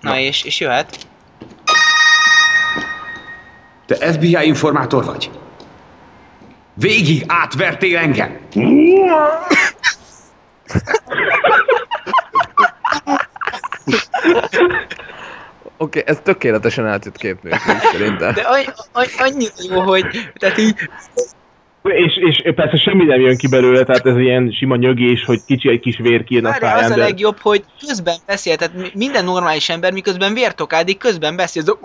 Na. És jöhet. Te FBI informátor vagy? Végig átvertél engem! Oké, ez tökéletesen átjött kép nélkül szerintem. De annyira jó, hogy... Tehát így... És persze semmi nem jön ki belőle, tehát ez ilyen sima nyögés, hogy kicsi egy kis vér kijön a száján. Az a legjobb, hogy közben beszél, tehát minden normális ember miközben vértokádik, közben beszél, az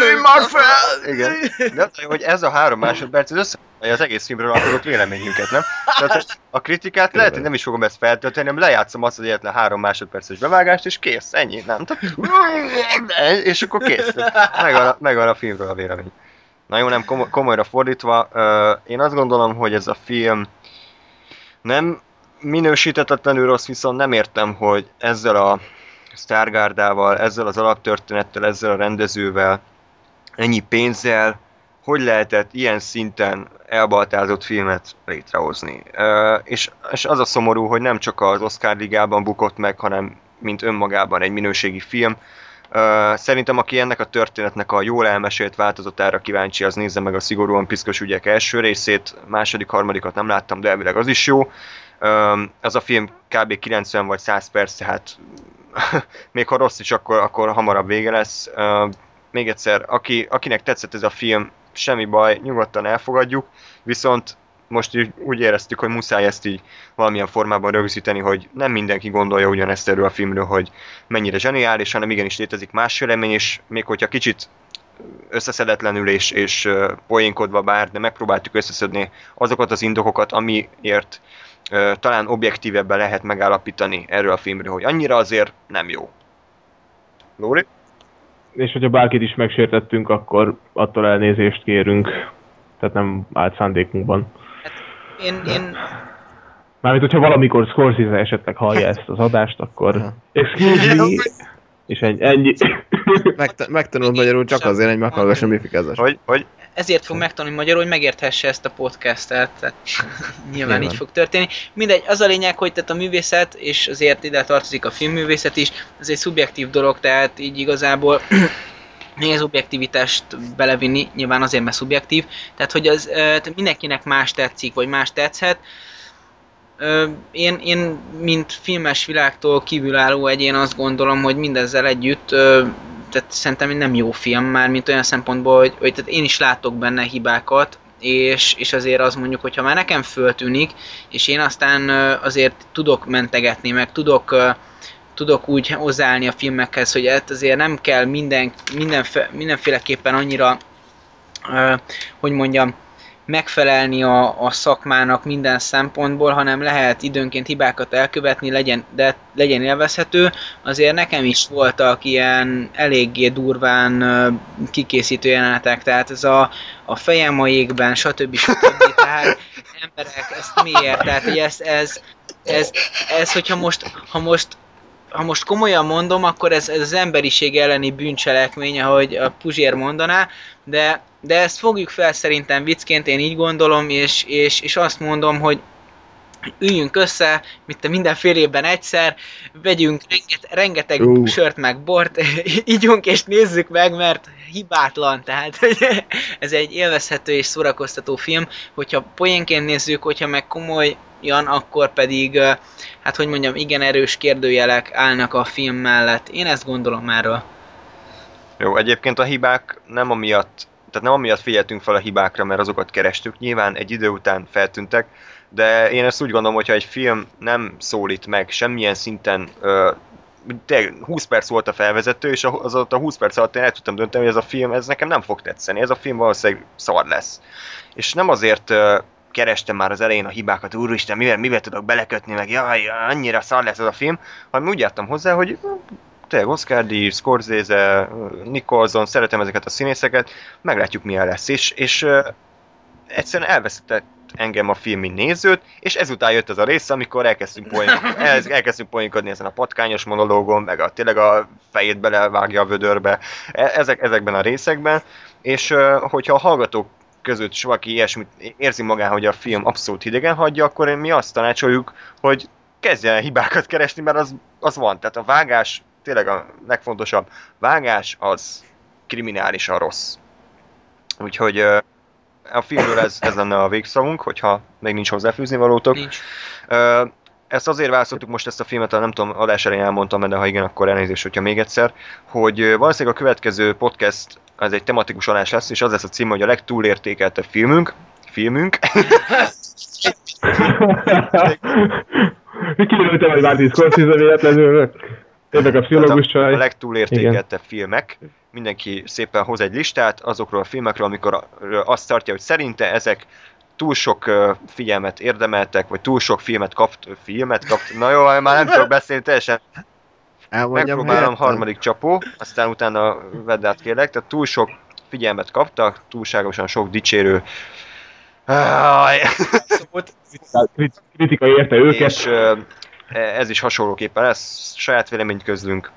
nőj már fel! Igen. De hogy ez a 3 másodperc, ez összeállja az egész filmről alkotott véleményünket, nem? Tehát a kritikát lehet, hogy nem is fogom ezt feltölteni, hanem lejátszom azt az egyetlen 3 másodperces bevágást, és kész, ennyi, nem? És akkor kész. Megvan a filmről a vélemény. Na jó, nem komolyra fordítva, én azt gondolom, hogy ez a film nem minősíthetetlenül rossz, viszont nem értem, hogy ezzel a sztárgárdával, ezzel az alaptörténettel, ezzel a rendezővel, ennyi pénzzel, hogy lehetett ilyen szinten elbaltázott filmet létrehozni. És az a szomorú, hogy nem csak az Oscar ligában bukott meg, hanem mint önmagában egy minőségi film. Szerintem aki ennek a történetnek a jól elmesélt változatára kíváncsi, az nézze meg a Szigorúan piszkos ügyek első részét, második, harmadikat nem láttam, de elvileg az is jó. Ez a film kb. 90 vagy 100 perc, tehát még ha rossz is, akkor hamarabb vége lesz. Még egyszer, akinek tetszett ez a film, semmi baj, nyugodtan elfogadjuk, viszont most úgy éreztük, hogy muszáj ezt így valamilyen formában rögzíteni, hogy nem mindenki gondolja ugyanezt erről a filmről, hogy mennyire zseniális, hanem igenis létezik más vélemény, és még hogyha kicsit összeszedetlenül és poénkodva bár, de megpróbáltuk összeszedni azokat az indokokat, amiért talán objektívebben lehet megállapítani erről a filmről, hogy annyira azért nem jó. Lóri? És hogyha bárkit is megsértettünk, akkor attól elnézést kérünk. Tehát nem állt szándékunkban. Hát én... Mármint, hogyha valamikor Scorsese esetleg hallja ezt az adást, akkor... Excuse me! És ennyi... Megtanul magyarul csak azért, hogy meghallgassam mifikázás. Hogy? Ezért fog megtanulni magyarul, hogy megérthesse ezt a podcastet. Tehát nyilván így fog történni. Mindegy, az a lényeg, hogy tehát a művészet, és azért ide tartozik a filmművészet is, ez egy szubjektív dolog, tehát így igazából... még az objektivitást belevinni, nyilván azért, mert szubjektív, tehát hogy az mindenkinek más tetszik, vagy más tetszhet. Én mint filmes világtól kívülálló egyén azt gondolom, hogy mindezzel együtt, tehát szerintem nem jó film már, mint olyan szempontból, hogy tehát én is látok benne hibákat, és azért az mondjuk, hogyha már nekem föltűnik, és én aztán azért tudok mentegetni, meg tudok úgy hozzáállni a filmekhez, hogy ez azért nem kell mindenféleképpen annyira, hogy mondjam, megfelelni a szakmának minden szempontból, hanem lehet időnként hibákat elkövetni, de legyen élvezhető. Azért nekem is voltak ilyen eléggé durván kikészítő jelenetek, tehát ez a fejem a jégben, stb. Tehát emberek, ezt miért? Tehát ez hogyha ha most komolyan mondom, akkor ez az emberiség elleni bűncselekmény, ahogy a Puzsér mondaná, de ezt fogjuk fel szerintem viccként, én így gondolom, és azt mondom, hogy üljünk össze, mint minden fél évben egyszer, vegyünk rengeteg sört meg bort, ígyunk és nézzük meg, mert hibátlan, tehát ez egy élvezhető és szórakoztató film, hogyha poénként nézzük, hogyha meg komoly Jan, akkor pedig, hát hogy mondjam, igen erős kérdőjelek állnak a film mellett. Én ezt gondolom erről. Jó, egyébként a hibák nem amiatt figyeltünk fel a hibákra, mert azokat kerestük. Nyilván egy idő után feltűntek, de én ezt úgy gondolom, hogyha egy film nem szólít meg semmilyen szinten, 20 perc volt a felvezető, és az alatt a 20 perc alatt én el tudtam dönteni, hogy ez a film, ez nekem nem fog tetszeni, ez a film valószínűleg szar lesz. És nem azért... kerestem már az elején a hibákat, úristen, mivel tudok belekötni, meg jaj, annyira szar lesz ez a film, hanem úgy jártam hozzá, hogy tényleg Oscar-díj, Scorsese, Nicholson, szeretem ezeket a színészeket, meglátjuk milyen lesz, és egyszerűen elveszített engem a film, mint nézőt, és ezután jött az a rész, amikor elkezdtünk poénkodni ezen a patkányos monológon, meg tényleg a fejét belevágja a vödörbe, ezekben a részekben, és hogyha a hallgatók között valaki ilyesmit érzi magán, hogy a film abszolút hidegen hagyja, akkor mi azt tanácsoljuk, hogy kezdjen el hibákat keresni, mert az van. Tehát a vágás, tényleg a legfontosabb vágás, az kriminálisan rossz. Úgyhogy a filmről ez lenne a végszavunk, hogyha még nincs hozzáfűzni valótok. Nincs. Ezt azért választottuk most ezt a filmet, nem tudom, adás elején elmondtam, de ha igen, akkor elnézést, hogyha még egyszer, hogy valószínűleg a következő podcast az egy tematikus adás lesz, és az lesz a cím, hogy a legtúlértékeltebb filmünk. Kilőltem, hogy Martin Scorsese véletlenül. Tényleg a pszichológus csaj. A legtúlértékeltebb filmek. Mindenki szépen hoz egy listát azokról a filmekről, amikor azt tartja, hogy szerinte ezek túl sok figyelmet érdemeltek, vagy túl sok filmet kapt. Na jó, már nem tudok beszélni teljesen. Megpróbálom harmadik csapó, aztán utána vedd át kérlek, tehát túl sok figyelmet kaptak, túlságosan sok dicsérő kritika érte őket. És ez is hasonlóképpen lesz, saját véleményt közlünk,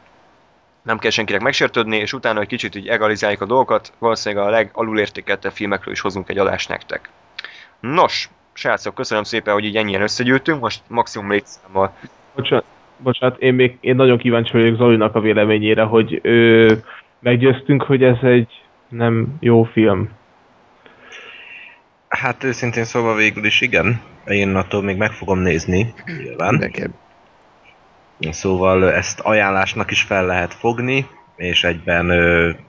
nem kell senkinek megsértődni, és utána egy kicsit így egalizáljuk a dolgokat, valószínűleg a legalulértékeltebb filmekről is hozunk egy adást nektek. Nos, srácok, köszönöm szépen, hogy így ennyien összegyűltünk, most maximum létszámmal. Bocsánat, én nagyon kíváncsi vagyok Zolinak a véleményére, hogy meggyőztünk, hogy ez egy nem jó film. Hát őszintén szóval végül is igen. Én attól még meg fogom nézni, nyilván. Nekem. Szóval ezt ajánlásnak is fel lehet fogni, és egyben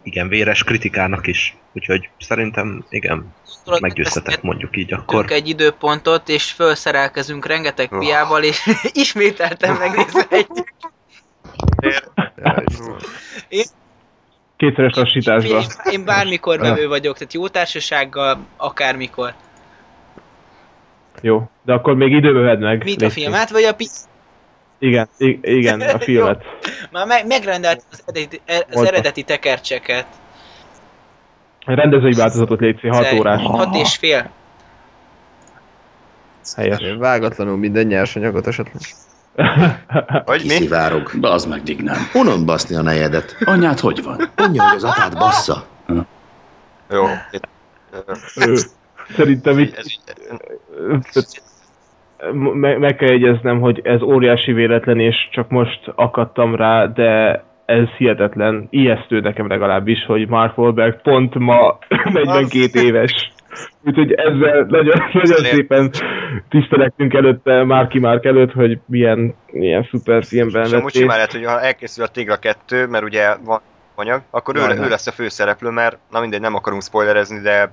igen, véres kritikának is. Úgyhogy szerintem igen, meggyőztetek, mondjuk így akkor. Tök egy időpontot, és felszerelkezünk rengeteg piával, és ismételten megnézve együtt. Kétszeres lassításba. Én bármikor vevő vagyok, tehát jó társasággal, akármikor. Jó, de akkor még időbe vedd meg. Mit, a filmet, vagy a piz... Igen, a filmet. Már megrendelt az eredeti tekercseket. Rendezői változatot létszi, 6 órás. 6,5. Helyes. Vágatlanul minden nyersanyagot esetleg. Hogy mi? Kiszivárog. Bazd meg, dignám. Unom baszni a nejedet. Anyád hogy van? Mondja, hogy az apád bassza. Jó. Szerintem itt... Meg kell jegyeznem, hogy ez óriási véletlen, és csak most akadtam rá, de ez hihetetlen, ijesztő nekem legalábbis, hogy Mark Wahlberg pont ma 42 éves. Úgyhogy ezzel nagyon szépen tisztelektünk előtte, Márki előtt, hogy milyen szuper filmben vették. És amúgy simán lehet, hogy ha elkészül a Tigra 2, mert ugye van anyag, akkor ő lesz a főszereplő, mert na mindegy, nem akarunk spoilerezni, de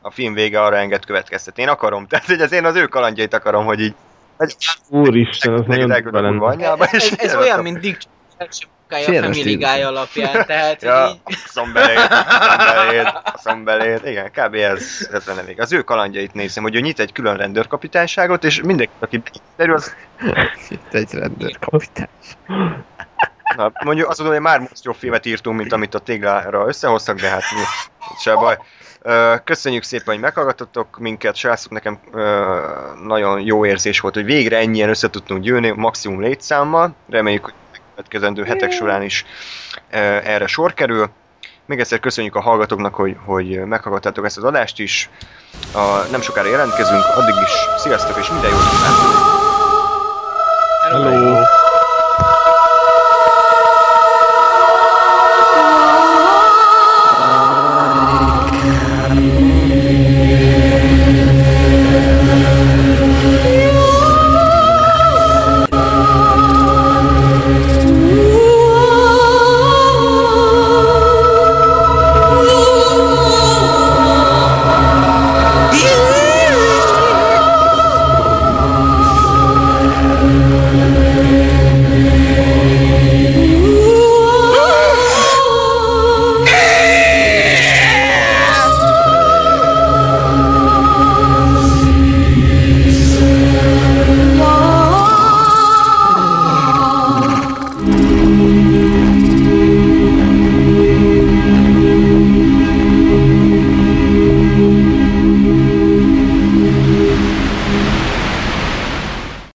a film vége arra enged következtetni. Én akarom, tehát hogy az én az ő kalandjait akarom, hogy így... Úristen, az nagyon van. Ez olyan, mint Dick Cheney a Family Guy alapján, tehát így... Szombeléd, igen, kb. Ez lenne még. Az ő kalandjait nézem, hogy ő nyit egy külön rendőrkapitányságot, és mindenki, aki terül, az... Itt egy rendőrkapitány. Na, mondjuk azt mondom, hogy már most jobb filmet írtunk, mint amit a Téglára összehoztak, de hát se baj. Köszönjük szépen, hogy meghallgatottok minket, srácok, nekem nagyon jó érzés volt, hogy végre ennyien össze tudtunk gyűlni, maximum létszámmal. Reméljük, hogy a következendő hetek során is erre sor kerül. Még egyszer köszönjük a hallgatóknak, hogy meghallgattátok ezt az adást is. Nem sokára jelentkezünk, addig is sziasztok, és minden jót kívánok! Hello!